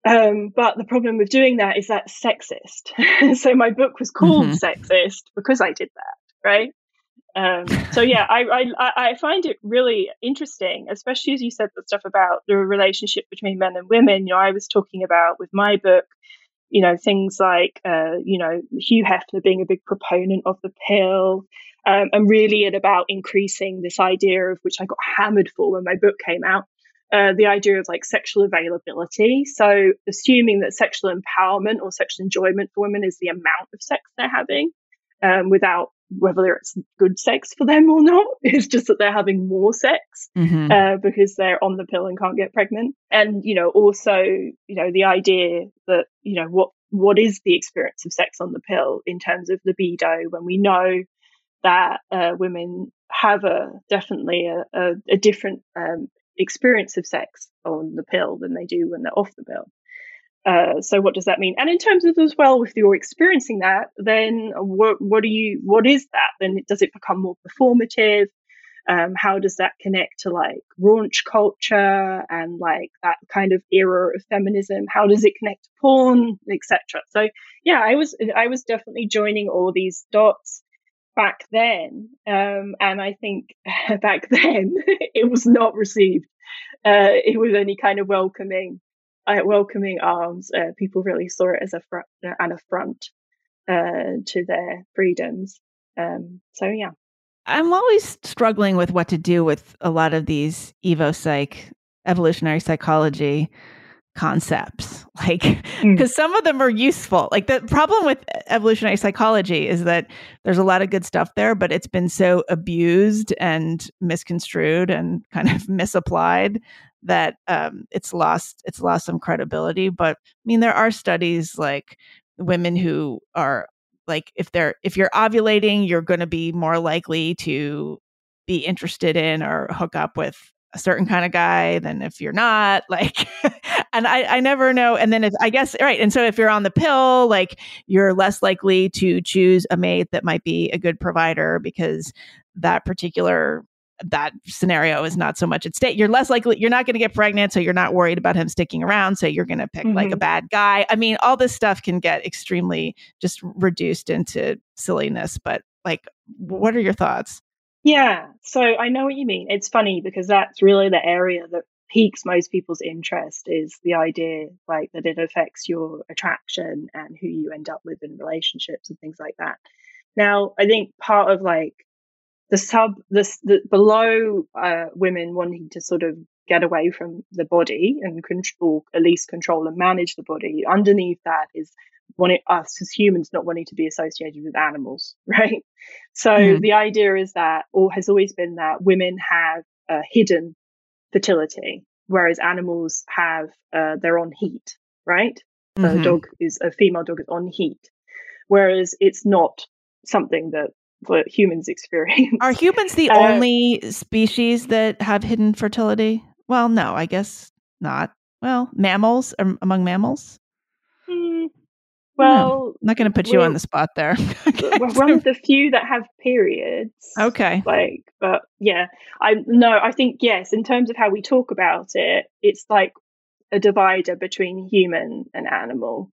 Um, but the problem with doing that is that's sexist. So my book was called mm-hmm. Sexist because I did that, right? Um, so yeah, I, I I find it really interesting, especially as you said the stuff about the relationship between men and women. You know, I was talking about with my book, you know, things like, uh, you know, Hugh Hefner being a big proponent of the pill, um, and really it about increasing this idea of which I got hammered for when my book came out. Uh, the idea of like sexual availability. So assuming that sexual empowerment or sexual enjoyment for women is the amount of sex they're having, um, without whether it's good sex for them or not. It's just that they're having more sex mm-hmm. uh, because they're on the pill and can't get pregnant. And, you know, also, you know, the idea that, you know, what what is the experience of sex on the pill in terms of libido when we know that uh, women have a definitely a, a, a different um experience of sex on the pill than they do when they're off the pill. Uh, so what does that mean? And in terms of as well, if you're experiencing that, then what what do you what is that? Then does it become more performative? Um, how does that connect to like raunch culture and like that kind of era of feminism? How does it connect to porn, et cetera? So yeah, I was I was definitely joining all these dots back then, um, and I think back then it was not received. Uh, it was only kind of welcoming, uh, welcoming arms. Uh, people really saw it as a fr- an affront uh, to their freedoms. Um, so yeah, I'm always struggling with what to do with a lot of these evo-psych, evolutionary psychology concepts, like because mm. some of them are useful. Like the problem with evolutionary psychology is that there's a lot of good stuff there, but it's been so abused and misconstrued and kind of misapplied that um, it's lost it's lost some credibility. But I mean, there are studies like women who are like if they're if you're ovulating, you're going to be more likely to be interested in or hook up with a certain kind of guy than if you're not, like, and I, I never know. And then if I guess, right. And so if you're on the pill, like you're less likely to choose a mate that might be a good provider because that particular, that scenario is not so much at stake. You're less likely, you're not going to get pregnant. So you're not worried about him sticking around. So you're going to pick mm-hmm. like a bad guy. I mean, all this stuff can get extremely just reduced into silliness, but like, what are your thoughts? Yeah, so I know what you mean. It's funny because that's really the area that piques most people's interest is the idea like that it affects your attraction and who you end up with in relationships and things like that. Now, I think part of like the sub, the, the below uh, women wanting to sort of get away from the body and control, at least control and manage the body, underneath that is wanting us as humans not wanting to be associated with animals, right? So mm-hmm. the idea is that, or has always been that women have uh, hidden fertility, whereas animals have, uh, they're on heat, right? Mm-hmm. So a dog is, a female dog is on heat, whereas it's not something that what humans experience. Are humans the uh, only species that have hidden fertility? Well, no, I guess not. Well, mammals, um, among mammals? Mm. Well, I'm not going to put you on the spot there. Okay. We're one of the few that have periods. Okay. Like, but yeah, I no, I think, yes, in terms of how we talk about it, it's like a divider between human and animal.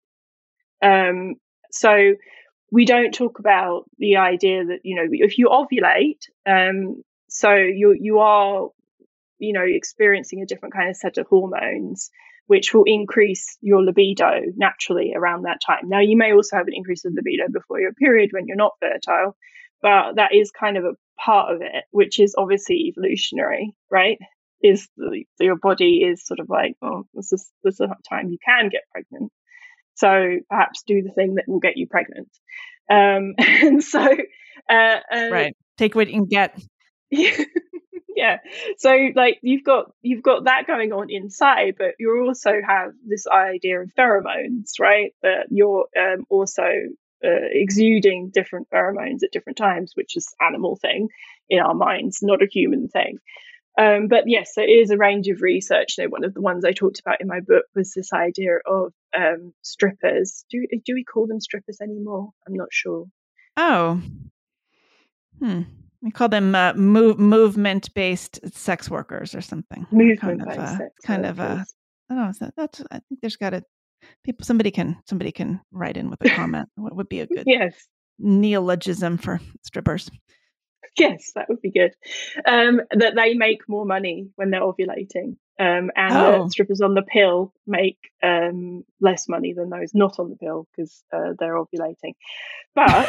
Um, so we don't talk about the idea that, you know, if you ovulate, um, so you you are, you know, experiencing a different kind of set of hormones, which will increase your libido naturally around that time. Now, you may also have an increase of libido before your period when you're not fertile, but that is kind of a part of it, which is obviously evolutionary, right? Is the, your body is sort of like, oh, this is this is the time you can get pregnant. So perhaps do the thing that will get you pregnant. Um, and so, uh, uh, right, take what you can get. Yeah. Yeah. So like you've got you've got that going on inside, but you also have this idea of pheromones, right? That you're um, also uh, exuding different pheromones at different times, which is an animal thing in our minds, not a human thing. Um, but yes, there is a range of research. You know, one of the ones I talked about in my book was this idea of um, strippers. Do do we call them strippers anymore? I'm not sure. Oh. Hmm. We call them uh, move, movement-based sex workers or something. Movement-based kind of, uh, sex kind workers. Of, uh, I don't know. That's. I think there's got to people, somebody can, somebody can write in with a comment. What would be a good yes. neologism for strippers? Yes, that would be good. Um, that they make more money when they're ovulating, um, and oh. uh, strippers on the pill make um, less money than those not on the pill because uh, they're ovulating. But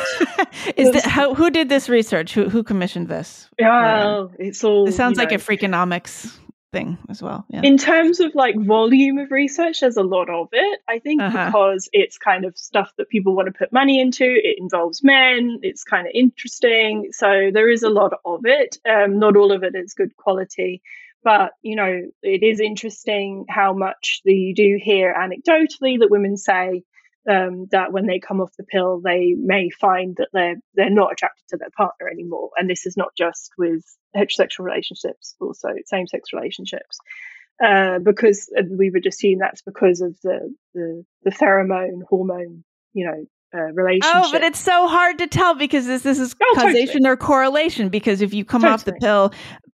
is that how? Who did this research? Who who commissioned this? Oh, um, it's all. It sounds you know, like a freakonomics thing as well. Yeah. In terms of like volume of research, there's a lot of it, I think, uh-huh. because it's kind of stuff that people want to put money into. It involves men. It's kind of interesting. So there is a lot of it. Um, not all of it is good quality. But, you know, it is interesting how much the, you do hear anecdotally that women say um, that when they come off the pill, they may find that they're they're not attracted to their partner anymore. And this is not just with heterosexual relationships, also same-sex relationships, uh, because we would assume that's because of the the, the pheromone hormone, you know, uh, relationship. Oh, but it's so hard to tell because this this is oh, causation totally. or correlation. Because if you come totally. off the pill,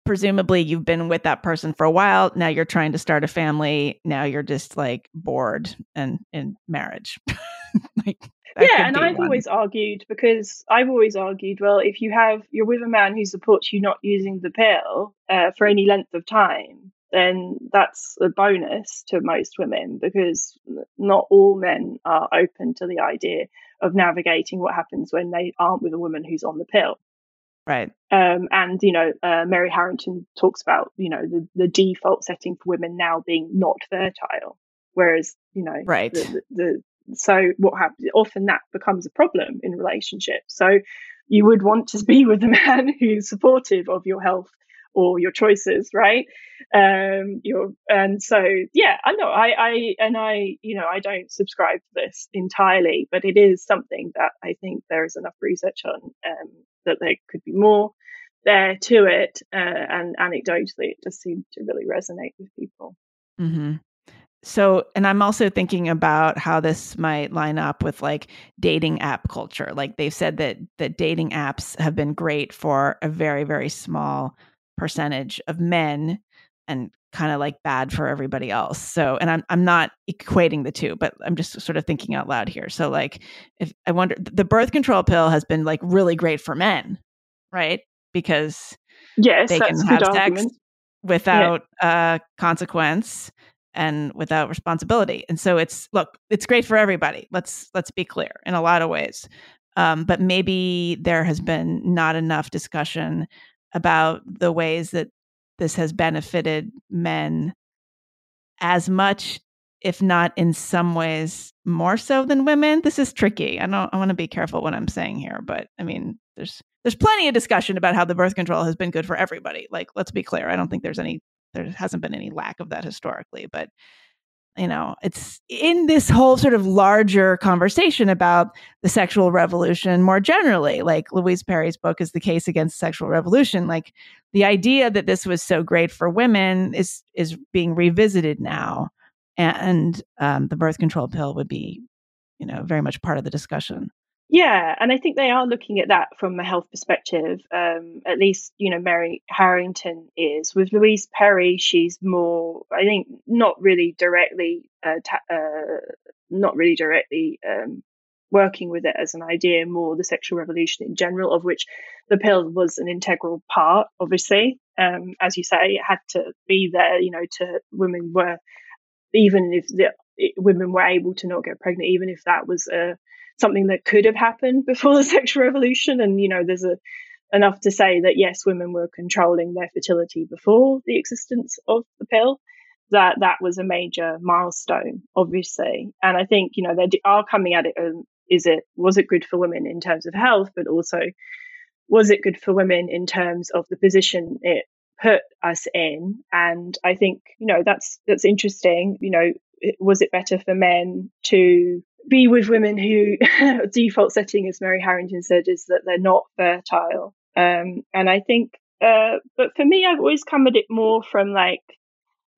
presumably you've been with that person for a while. Now you're trying to start a family. Now you're just like bored and in marriage. like, yeah, and I've one. always argued because I've always argued, well, if you have you're with a man who supports you not using the pill uh, for any length of time, then that's a bonus to most women because not all men are open to the idea of navigating what happens when they aren't with a woman who's on the pill. Right. Um, and, you know, uh, Mary Harrington talks about, you know, the, the default setting for women now being not fertile, whereas, you know, right. the, the, the, so what happens, often that becomes a problem in relationships. So you would want to be with a man who's supportive of your health or your choices, right? Um, your and so, yeah, I know, I, I, and I, you know, I don't subscribe to this entirely, but it is something that I think there is enough research on, um, that there could be more there to it. Uh, and anecdotally, it just seemed to really resonate with people. Mm-hmm. So, and I'm also thinking about how this might line up with like dating app culture. Like they've said that, that dating apps have been great for a very, very small percentage of men and kind of like bad for everybody else. So, and I'm I'm not equating the two, but I'm just sort of thinking out loud here. So like, if I wonder, the birth control pill has been like really great for men, right? Because yes, they can have sex argument. without yeah. uh, consequence and without responsibility. And so it's, look, it's great for everybody. Let's, let's be clear in a lot of ways. Um, but maybe there has been not enough discussion about the ways that this has benefited men as much, if not in some ways more so than women. This is tricky. I don't I want to be careful what I'm saying here, but I mean, there's there's plenty of discussion about how the birth control has been good for everybody. Like, let's be clear. I don't think there's any there hasn't been any lack of that historically, but you know, it's in this whole sort of larger conversation about the sexual revolution more generally, like Louise Perry's book is The Case Against Sexual Revolution. Like the idea that this was so great for women is, is being revisited now. And um, the birth control pill would be, you know, very much part of the discussion. Yeah. And I think they are looking at that from a health perspective. Um, at least, you know, Mary Harrington is. With Louise Perry, she's more, I think, not really directly, uh, ta- uh, not really directly um, working with it as an idea, more the sexual revolution in general, of which the pill was an integral part, obviously. Um, as you say, it had to be there, you know, to women were, even if the it, women were able to not get pregnant, even if that was a, something that could have happened before the sexual revolution. And, you know, there's a, enough to say that, yes, women were controlling their fertility before the existence of the pill, that that was a major milestone, obviously. And I think, you know, they are coming at it. Um, is it, was it good for women in terms of health, but also was it good for women in terms of the position it put us in? And I think, you know, that's, that's interesting. You know, was it better for men to be with women who default setting, as Mary Harrington said, is that they're not fertile? Um, and I think, uh, but for me, I've always come at it more from like,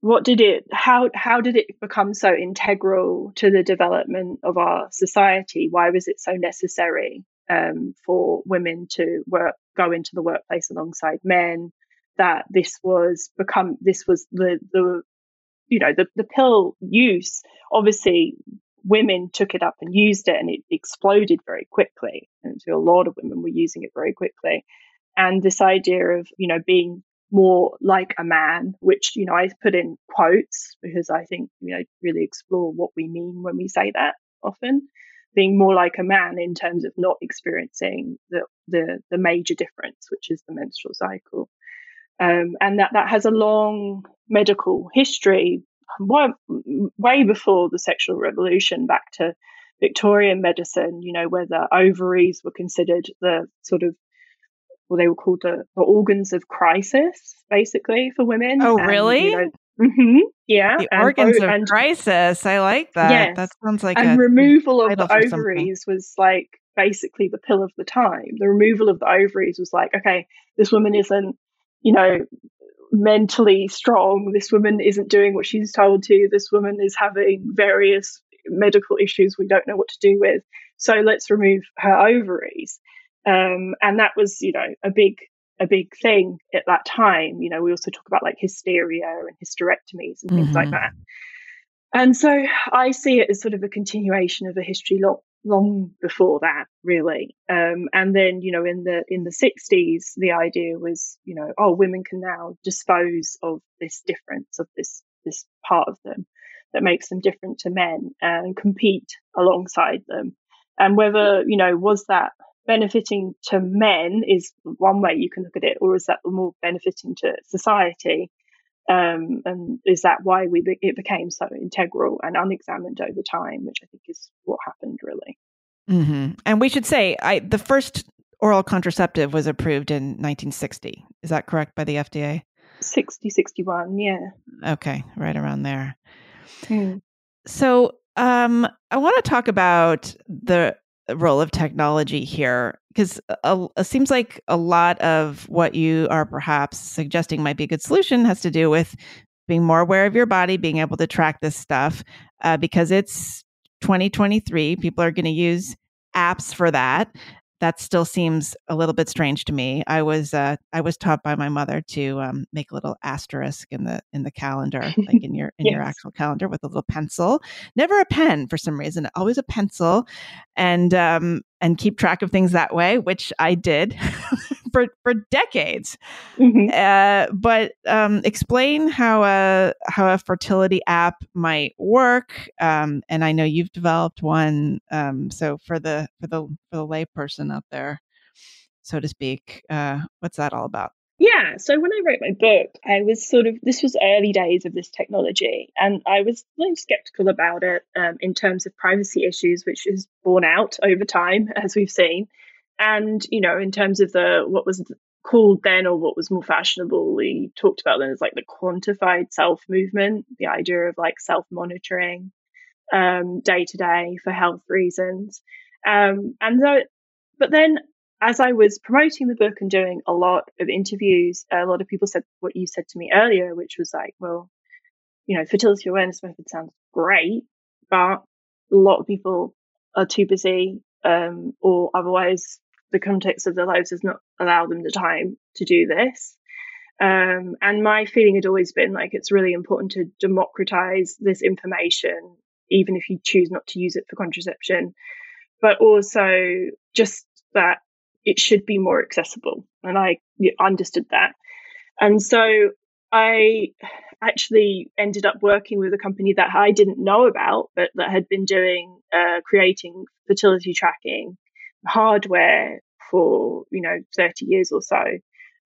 what did it, how, how did it become so integral to the development of our society? Why was it so necessary um, for women to work, go into the workplace alongside men, that this was become, this was the, the, you know, the, the pill use obviously women took it up and used it, and it exploded very quickly. And so a lot of women were using it very quickly. And this idea of, you know, being more like a man, which, you know, I put in quotes because I think, you know, really explore what we mean when we say that often, being more like a man in terms of not experiencing the the, the major difference, which is the menstrual cycle. Um, and that, that has a long medical history, way before the sexual revolution, back to Victorian medicine, you know, where the ovaries were considered the sort of, well, they were called the, the organs of crisis, basically, for women. Oh, and, really? You know, mm-hmm, yeah. The and, organs oh, of and, crisis. I like that. Yes. That sounds like and a... And removal of the ovaries was like basically the pill of the time. The removal of the ovaries was like, okay, this woman isn't, you know, mentally strong. This woman isn't doing what she's told to. This woman is having various medical issues we don't know what to do with. So let's remove her ovaries. Um, and that was, you know, a big, a big thing at that time. You know, we also talk about like hysteria and hysterectomies and things mm-hmm. like that. And so I see it as sort of a continuation of a history long, long before that, really. Um, and then, you know, in the in the sixties, the idea was, you know, oh, women can now dispose of this difference, of this this part of them that makes them different to men, and compete alongside them. And whether, you know, was that benefiting to men is one way you can look at it, or is that more benefiting to society? Um, and is that why we be- it became so integral and unexamined over time, which I think is what happened, really. Mm-hmm. And we should say I, the first oral contraceptive was approved in nineteen sixty. Is that correct, by the F D A? sixty, sixty-one, yeah. Okay, right around there. Hmm. So um, I want to talk about the role of technology here, because uh, it seems like a lot of what you are perhaps suggesting might be a good solution has to do with being more aware of your body, being able to track this stuff, uh, because it's twenty twenty-three. People are going to use apps for that. That still seems a little bit strange to me. I was uh, I was taught by my mother to um, make a little asterisk in the in the calendar, like in your in yes. your actual calendar, with a little pencil. Never a pen for some reason, always a pencil, and um, and keep track of things that way, which I did for for decades. Mm-hmm. Uh, but um, explain how a how a fertility app might work, um, and I know you've developed one. Um, so for the for the for the layperson out there, so to speak, uh, what's that all about? Yeah, so when I wrote my book, I was sort of, this was early days of this technology, and I was really skeptical about it um, in terms of privacy issues, which is borne out over time, as we've seen. And, you know, in terms of the what was called then, or what was more fashionably talked about then, is like the quantified self movement, the idea of like self-monitoring um, day-to-day for health reasons. Um, and so But then as I was promoting the book and doing a lot of interviews, a lot of people said what you said to me earlier, which was like, well, you know, fertility awareness method sounds great, but a lot of people are too busy um, or otherwise the context of their lives does not allow them the time to do this. Um, and my feeling had always been like, it's really important to democratize this information, even if you choose not to use it for contraception, but also just that it should be more accessible. And I understood that. And so I actually ended up working with a company that I didn't know about, but that had been doing, uh, creating fertility tracking hardware for, you know, thirty years or so,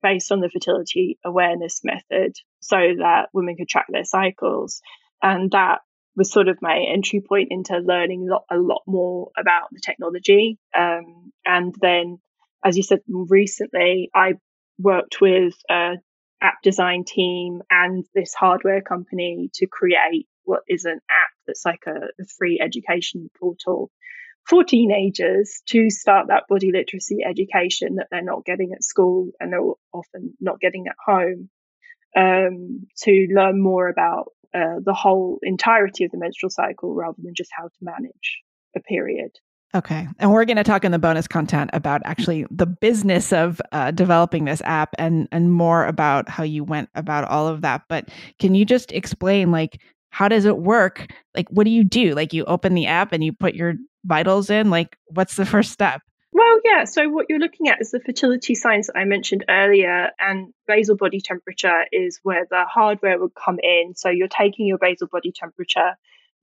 based on the fertility awareness method, so that women could track their cycles. And that was sort of my entry point into learning a lot, a lot more about the technology. Um, and then, as you said, recently I worked with an app design team and this hardware company to create what is an app that's like a, a free education portal for teenagers to start that body literacy education that they're not getting at school and they're often not getting at home, um, to learn more about Uh, the whole entirety of the menstrual cycle rather than just how to manage a period. Okay. And we're going to talk in the bonus content about actually the business of uh, developing this app and and more about how you went about all of that. But can you just explain, like, how does it work? Like, what do you do? Like, you open the app and you put your vitals in? Like, what's the first step? Well, yeah. So what you're looking at is the fertility signs that I mentioned earlier, and basal body temperature is where the hardware would come in. So you're taking your basal body temperature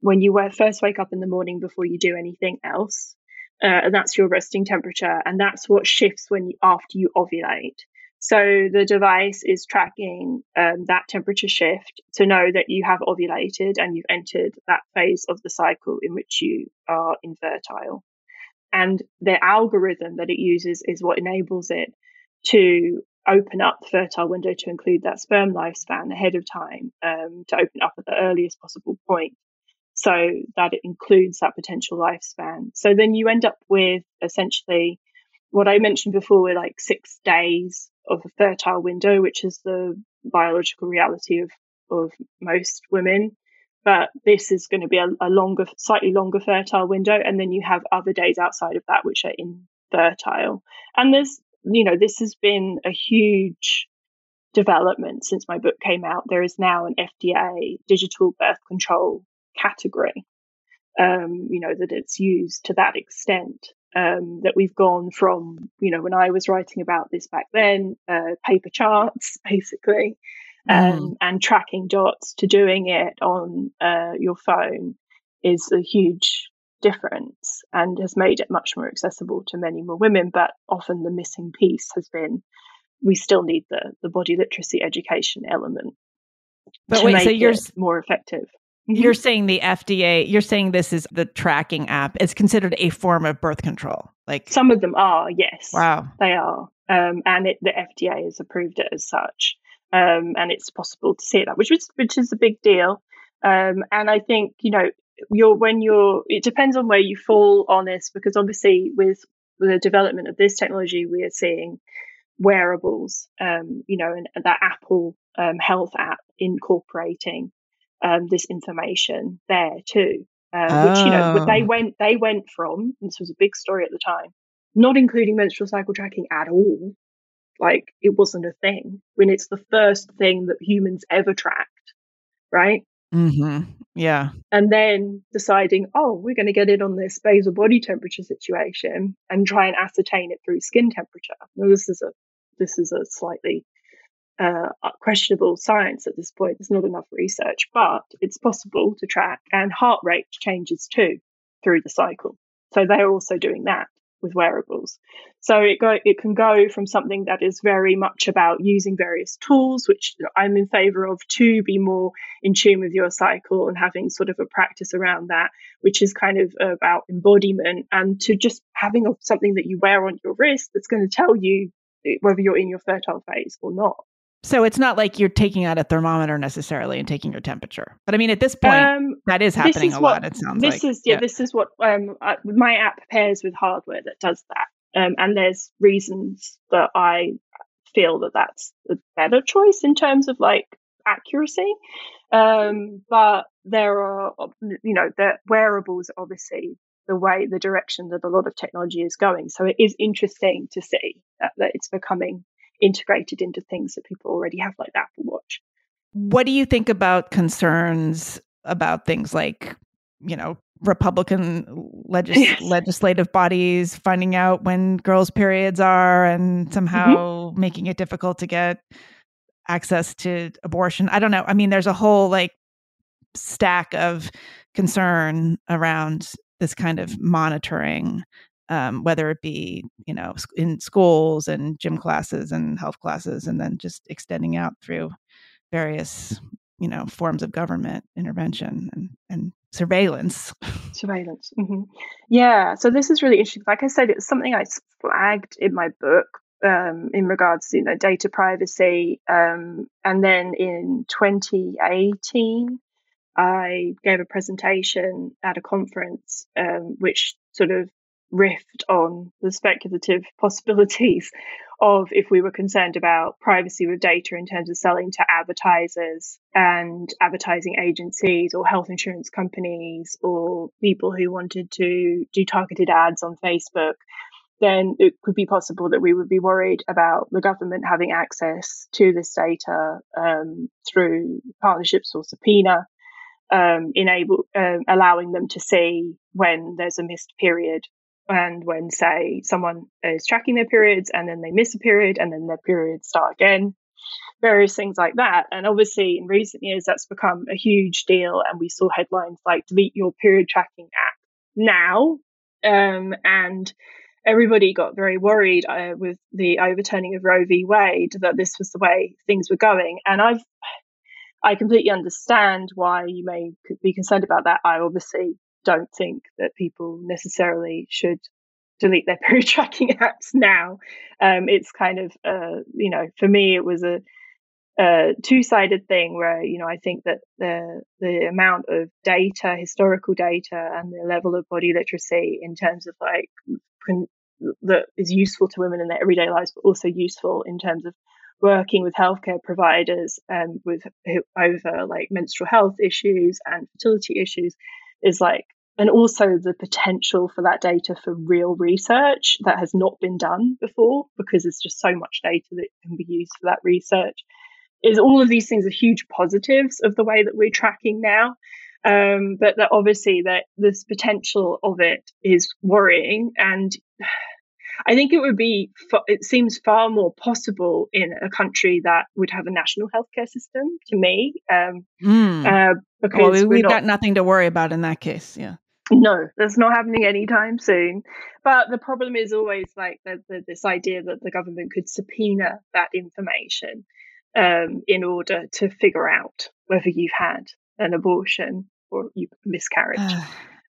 when you first wake up in the morning before you do anything else. Uh, and that's your resting temperature. And that's what shifts when you, after you ovulate. So the device is tracking um, that temperature shift to know that you have ovulated and you've entered that phase of the cycle in which you are infertile. And the algorithm that it uses is what enables it to open up the fertile window to include that sperm lifespan ahead of time, um, to open up at the earliest possible point so that it includes that potential lifespan. So then you end up with essentially what I mentioned before, were like six days of a fertile window, which is the biological reality of, of most women. But this is going to be a, a longer, slightly longer fertile window. And then you have other days outside of that which are infertile. And there's, you know, this has been a huge development since my book came out. There is now an F D A digital birth control category, um, you know, that it's used to that extent, um, that we've gone from, you know, when I was writing about this back then, uh, paper charts, basically. Um, and tracking dots to doing it on uh, your phone is a huge difference and has made it much more accessible to many more women. But often the missing piece has been we still need the, the body literacy education element but to wait, make so you're, it more effective. You're saying the F D A, you're saying this is the tracking app. It's considered a form of birth control. Like some of them are, yes. Wow. They are. Um, and it, the F D A has approved it as such. Um, and it's possible to see that, which is which is a big deal. Um, and I think, you know, you're when you're it depends on where you fall on this, because obviously with, with the development of this technology, we are seeing wearables, um, you know, and, and that Apple um, Health app incorporating um, this information there too, um, oh. which you know they went they went from and this was a big story at the time, not including menstrual cycle tracking at all. Like it wasn't a thing when it's the first thing that humans ever tracked, right? Mm-hmm. Yeah. And then deciding, oh, we're going to get in on this basal body temperature situation and try and ascertain it through skin temperature. Now, this is a this is a slightly uh, questionable science at this point. There's not enough research, but it's possible to track. And heart rate changes too through the cycle, so they're also doing that with wearables. So it go it can go from something that is very much about using various tools, which I'm in favor of, to be more in tune with your cycle and having sort of a practice around that, which is kind of about embodiment, and to just having something that you wear on your wrist that's going to tell you whether you're in your fertile phase or not. So it's not like you're taking out a thermometer necessarily and taking your temperature. But I mean, at this point, um, that is happening is a what, lot, it sounds this like. Is, yeah, yeah, this is what um, I, my app pairs with hardware that does that. Um, and there's reasons that I feel that that's a better choice in terms of like accuracy. Um, but there are, you know, the wearables, obviously, the way, the direction that a lot of technology is going. So it is interesting to see that, that it's becoming integrated into things that people already have, like the Apple Watch. What do you think about concerns about things like, you know, Republican legis- yes. legislative bodies finding out when girls' periods are and somehow mm-hmm. making it difficult to get access to abortion? I don't know. I mean, there's a whole like stack of concern around this kind of monitoring. Um, whether it be, you know, in schools and gym classes and health classes, and then just extending out through various, you know, forms of government intervention and, and surveillance. Surveillance. Mm-hmm. Yeah. So this is really interesting. Like I said, it's something I flagged in my book um, in regards to, you know, data privacy. Um, and then in twenty eighteen, I gave a presentation at a conference, um, which sort of riffed on the speculative possibilities of if we were concerned about privacy with data in terms of selling to advertisers and advertising agencies or health insurance companies or people who wanted to do targeted ads on Facebook, then it could be possible that we would be worried about the government having access to this data um, through partnerships or subpoena. um, enable uh, allowing them to see when there's a missed period, and when, say, someone is tracking their periods and then they miss a period and then their periods start again, various things like that. And obviously in recent years that's become a huge deal, and we saw headlines like delete your period tracking app now, um, and everybody got very worried uh, with the overturning of Roe v. Wade that this was the way things were going. And I've I completely understand why you may be concerned about that. I obviously don't think that people necessarily should delete their period tracking apps now. Um, it's kind of, uh, you know, for me, it was a, a two-sided thing where, you know, I think that the the amount of data, historical data, and the level of body literacy in terms of like con- that is useful to women in their everyday lives, but also useful in terms of working with healthcare providers um, with over like menstrual health issues and fertility issues is like, and also the potential for that data for real research that has not been done before, because there's just so much data that can be used for that research. Is all of these things are huge positives of the way that we're tracking now, um, but that obviously that this potential of it is worrying. And I think it would be, it seems far more possible in a country that would have a national healthcare system, to me. Um, mm. uh, because well, we, we've not, got nothing to worry about in that case, yeah. No, that's not happening anytime soon. But the problem is always like the, the, this idea that the government could subpoena that information um, in order to figure out whether you've had an abortion or you miscarriage.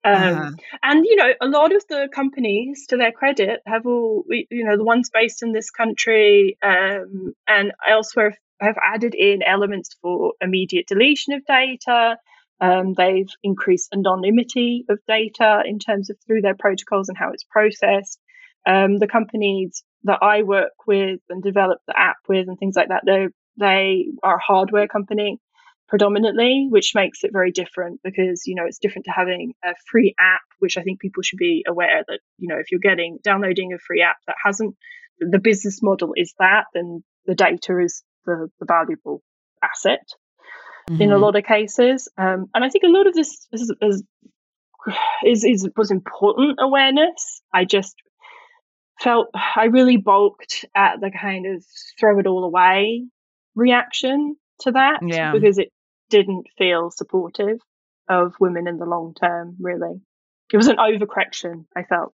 Um, uh-huh. And, you know, a lot of the companies, to their credit, have all, you know, the ones based in this country um, and elsewhere have added in elements for immediate deletion of data. Um, they've increased anonymity of data in terms of through their protocols and how it's processed. Um, the companies that I work with and develop the app with and things like that, they they are a hardware company predominantly, which makes it very different because, you know, it's different to having a free app, which I think people should be aware that, you know, if you're getting downloading a free app that hasn't, the business model is that, then the data is the, the valuable asset mm-hmm. in a lot of cases. Um, and I think a lot of this is, is, is, is was important awareness. I just felt I really balked at the kind of throw it all away reaction to that yeah. because it didn't feel supportive of women in the long term, really. It was an overcorrection, I felt.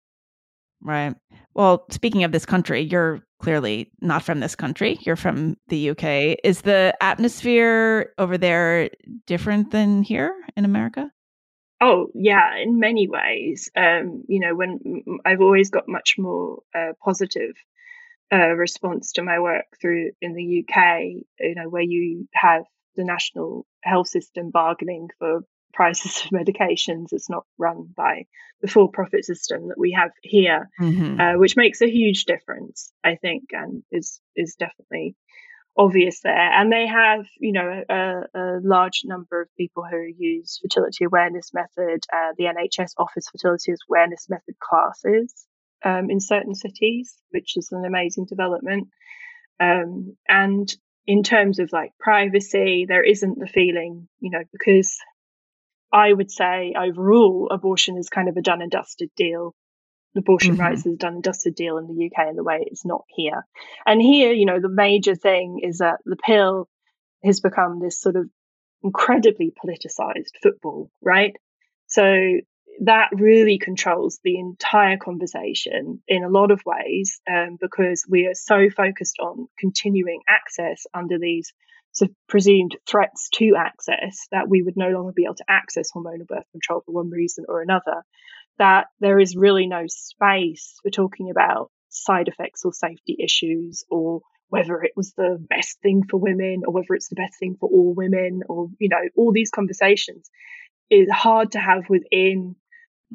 Right. Well, speaking of this country, you're clearly not from this country. You're from the U K. Is the atmosphere over there different than here in America? Oh, yeah, in many ways. Um, you know, when I've always got much more uh, positive Uh, response to my work through in the U K, you know, where you have the national health system bargaining for prices of medications. It's not run by the for-profit system that we have here, mm-hmm. uh, which makes a huge difference, I think, and is is definitely obvious there. And they have, you know, a, a large number of people who use fertility awareness method. Uh, the N H S offers fertility awareness method classes Um, in certain cities, which is an amazing development. Um, and in terms of like privacy, there isn't the feeling, you know, because I would say overall abortion is kind of a done and dusted deal. Abortion mm-hmm. rights is a done and dusted deal in the U K in the way it's not here. And here, you know, the major thing is that the pill has become this sort of incredibly politicized football, right? So that really controls the entire conversation in a lot of ways um, because we are so focused on continuing access under these sort of presumed threats to access that we would no longer be able to access hormonal birth control for one reason or another, that there is really no space for talking about side effects or safety issues or whether it was the best thing for women or whether it's the best thing for all women or, you know, all these conversations. Is hard to have within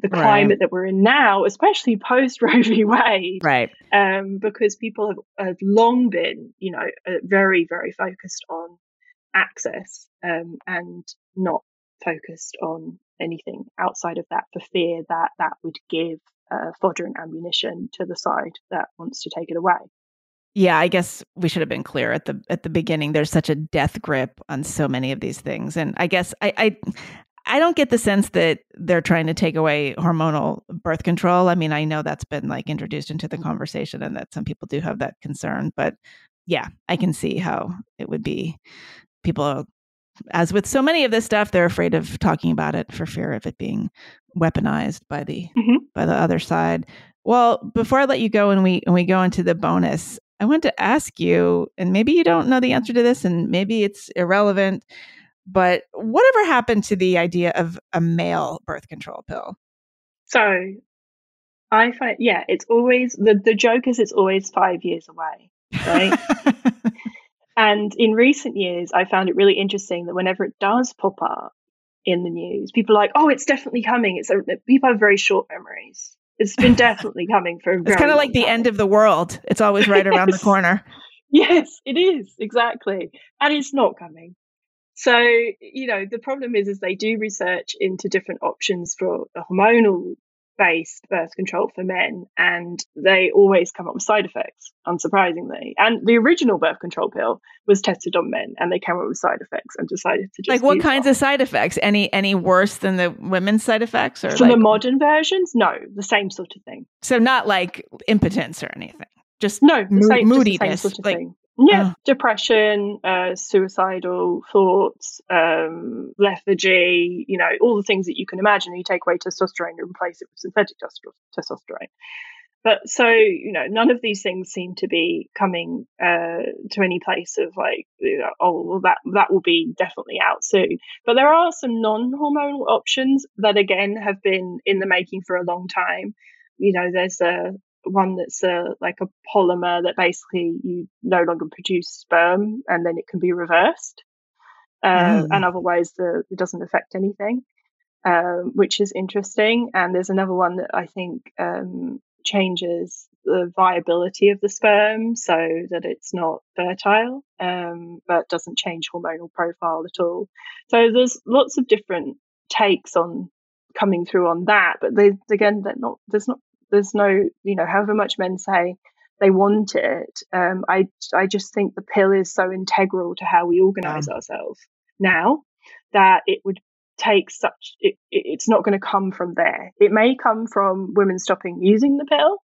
the climate right. that we're in now, especially post Roe v. Wade, right? Um, because people have, have long been, you know, uh, very, very focused on access um, and not focused on anything outside of that, for fear that that would give uh, fodder and ammunition to the side that wants to take it away. Yeah, I guess we should have been clear at the at the beginning. There's such a death grip on so many of these things, and I guess I. I I don't get the sense that they're trying to take away hormonal birth control. I mean, I know that's been like introduced into the conversation and that some people do have that concern, but yeah, I can see how it would be. People, as with so many of this stuff, they're afraid of talking about it for fear of it being weaponized by the mm-hmm. by the other side. Well, before I let you go and we and we go into the bonus, I want to ask you, and maybe you don't know the answer to this, and maybe it's irrelevant, but whatever happened to the idea of a male birth control pill? So I find, yeah, it's always, the, the joke is it's always five years away, right? And in recent years, I found it really interesting that whenever it does pop up in the news, people are like, oh, it's definitely coming. It's a, people have very short memories. It's been definitely coming for a very long time. It's kind of like the end of the world. It's always right yes. around the corner. Yes, it is. Exactly. And it's not coming. So, you know, the problem is, is they do research into different options for a hormonal-based birth control for men, and they always come up with side effects, unsurprisingly. And the original birth control pill was tested on men, and they came up with side effects and decided to just like what kinds them. of side effects? Any any worse than the women's side effects? Or for like... the modern versions? No, the same sort of thing. So not like impotence or anything? Just no, the same, moodiness. Just the same sort of like, thing. Yeah, oh. depression, uh, suicidal thoughts, um, lethargy, you know, all the things that you can imagine. You take away testosterone and replace it with synthetic testosterone. But so, you know, none of these things seem to be coming uh, to any place of like, you know, oh, well, that, that will be definitely out soon. But there are some non-hormonal options that, again, have been in the making for a long time. You know, there's a one that's a, like a polymer that basically you no longer produce sperm and then it can be reversed. Uh, mm. And otherwise the, it doesn't affect anything, um, which is interesting. And there's another one that I think um, changes the viability of the sperm so that it's not fertile, um, but doesn't change hormonal profile at all. So there's lots of different takes on coming through on that. But they, again, they're not, there's not, There's no, you know, however much men say they want it. Um, I, I just think the pill is so integral to how we organize um, ourselves now that it would take such, it, it's not going to come from there. It may come from women stopping using the pill,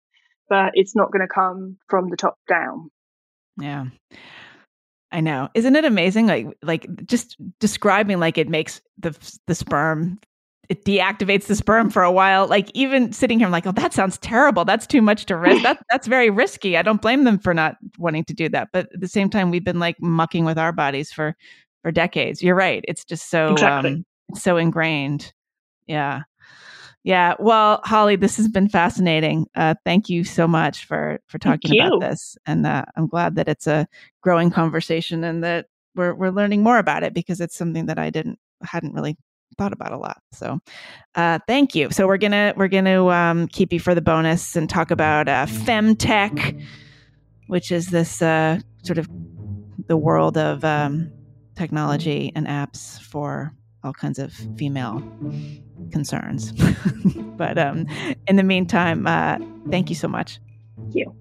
but it's not going to come from the top down. Yeah. I know. Isn't it amazing? Like, like just describing like it makes the the sperm it deactivates the sperm for a while. Like even sitting here, I'm like, oh, that sounds terrible. That's too much to risk. That, that's very risky. I don't blame them for not wanting to do that. But at the same time, we've been like mucking with our bodies for, for decades. You're right. It's just so, exactly. um, so ingrained. Yeah. Yeah. Well, Holly, this has been fascinating. Uh, thank you so much for, for talking about this. And uh, I'm glad that it's a growing conversation and that we're, we're learning more about it because it's something that I didn't, hadn't really thought about a lot. So, uh, thank you. So we're going to, we're going to, um, keep you for the bonus and talk about, uh, femtech, which is this, uh, sort of the world of, um, technology and apps for all kinds of female concerns. But, um, in the meantime, uh, thank you so much. Thank you.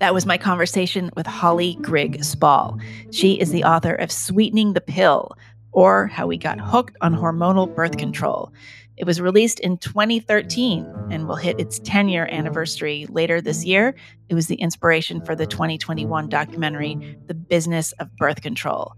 That was my conversation with Holly Grigg-Spall. She is the author of Sweetening the Pill, or How We Got Hooked on Hormonal Birth Control. It was released in twenty thirteen and will hit its ten-year anniversary later this year. It was the inspiration for the twenty twenty-one documentary, The Business of Birth Control.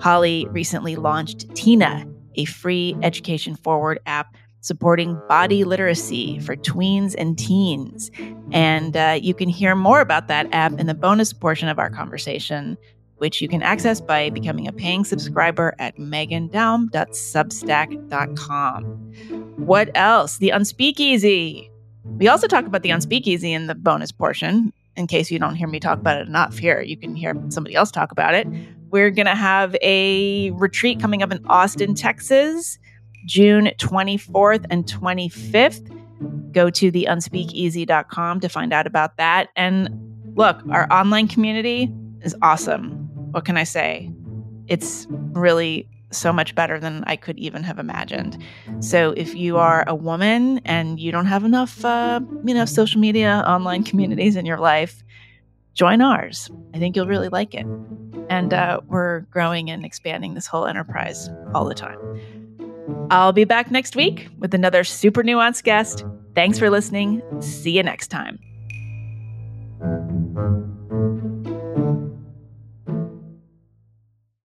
Holly recently launched Teena, a free education-forward app supporting body literacy for tweens and teens. And uh, you can hear more about that app in the bonus portion of our conversation, which you can access by becoming a paying subscriber at megan daum dot substack dot com. What else? The Unspeakeasy. We also talk about the Unspeakeasy in the bonus portion. In case you don't hear me talk about it enough here, you can hear somebody else talk about it. We're going to have a retreat coming up in Austin, Texas, June twenty-fourth and twenty-fifth. Go to the unspeakeasy dot com to find out about that. And look, our online community is awesome. What can I say? It's really so much better than I could even have imagined. So if you are a woman and you don't have enough, uh, you know, social media, online communities in your life, join ours. I think you'll really like it. And uh, we're growing and expanding this whole enterprise all the time. I'll be back next week with another super nuanced guest. Thanks for listening. See you next time.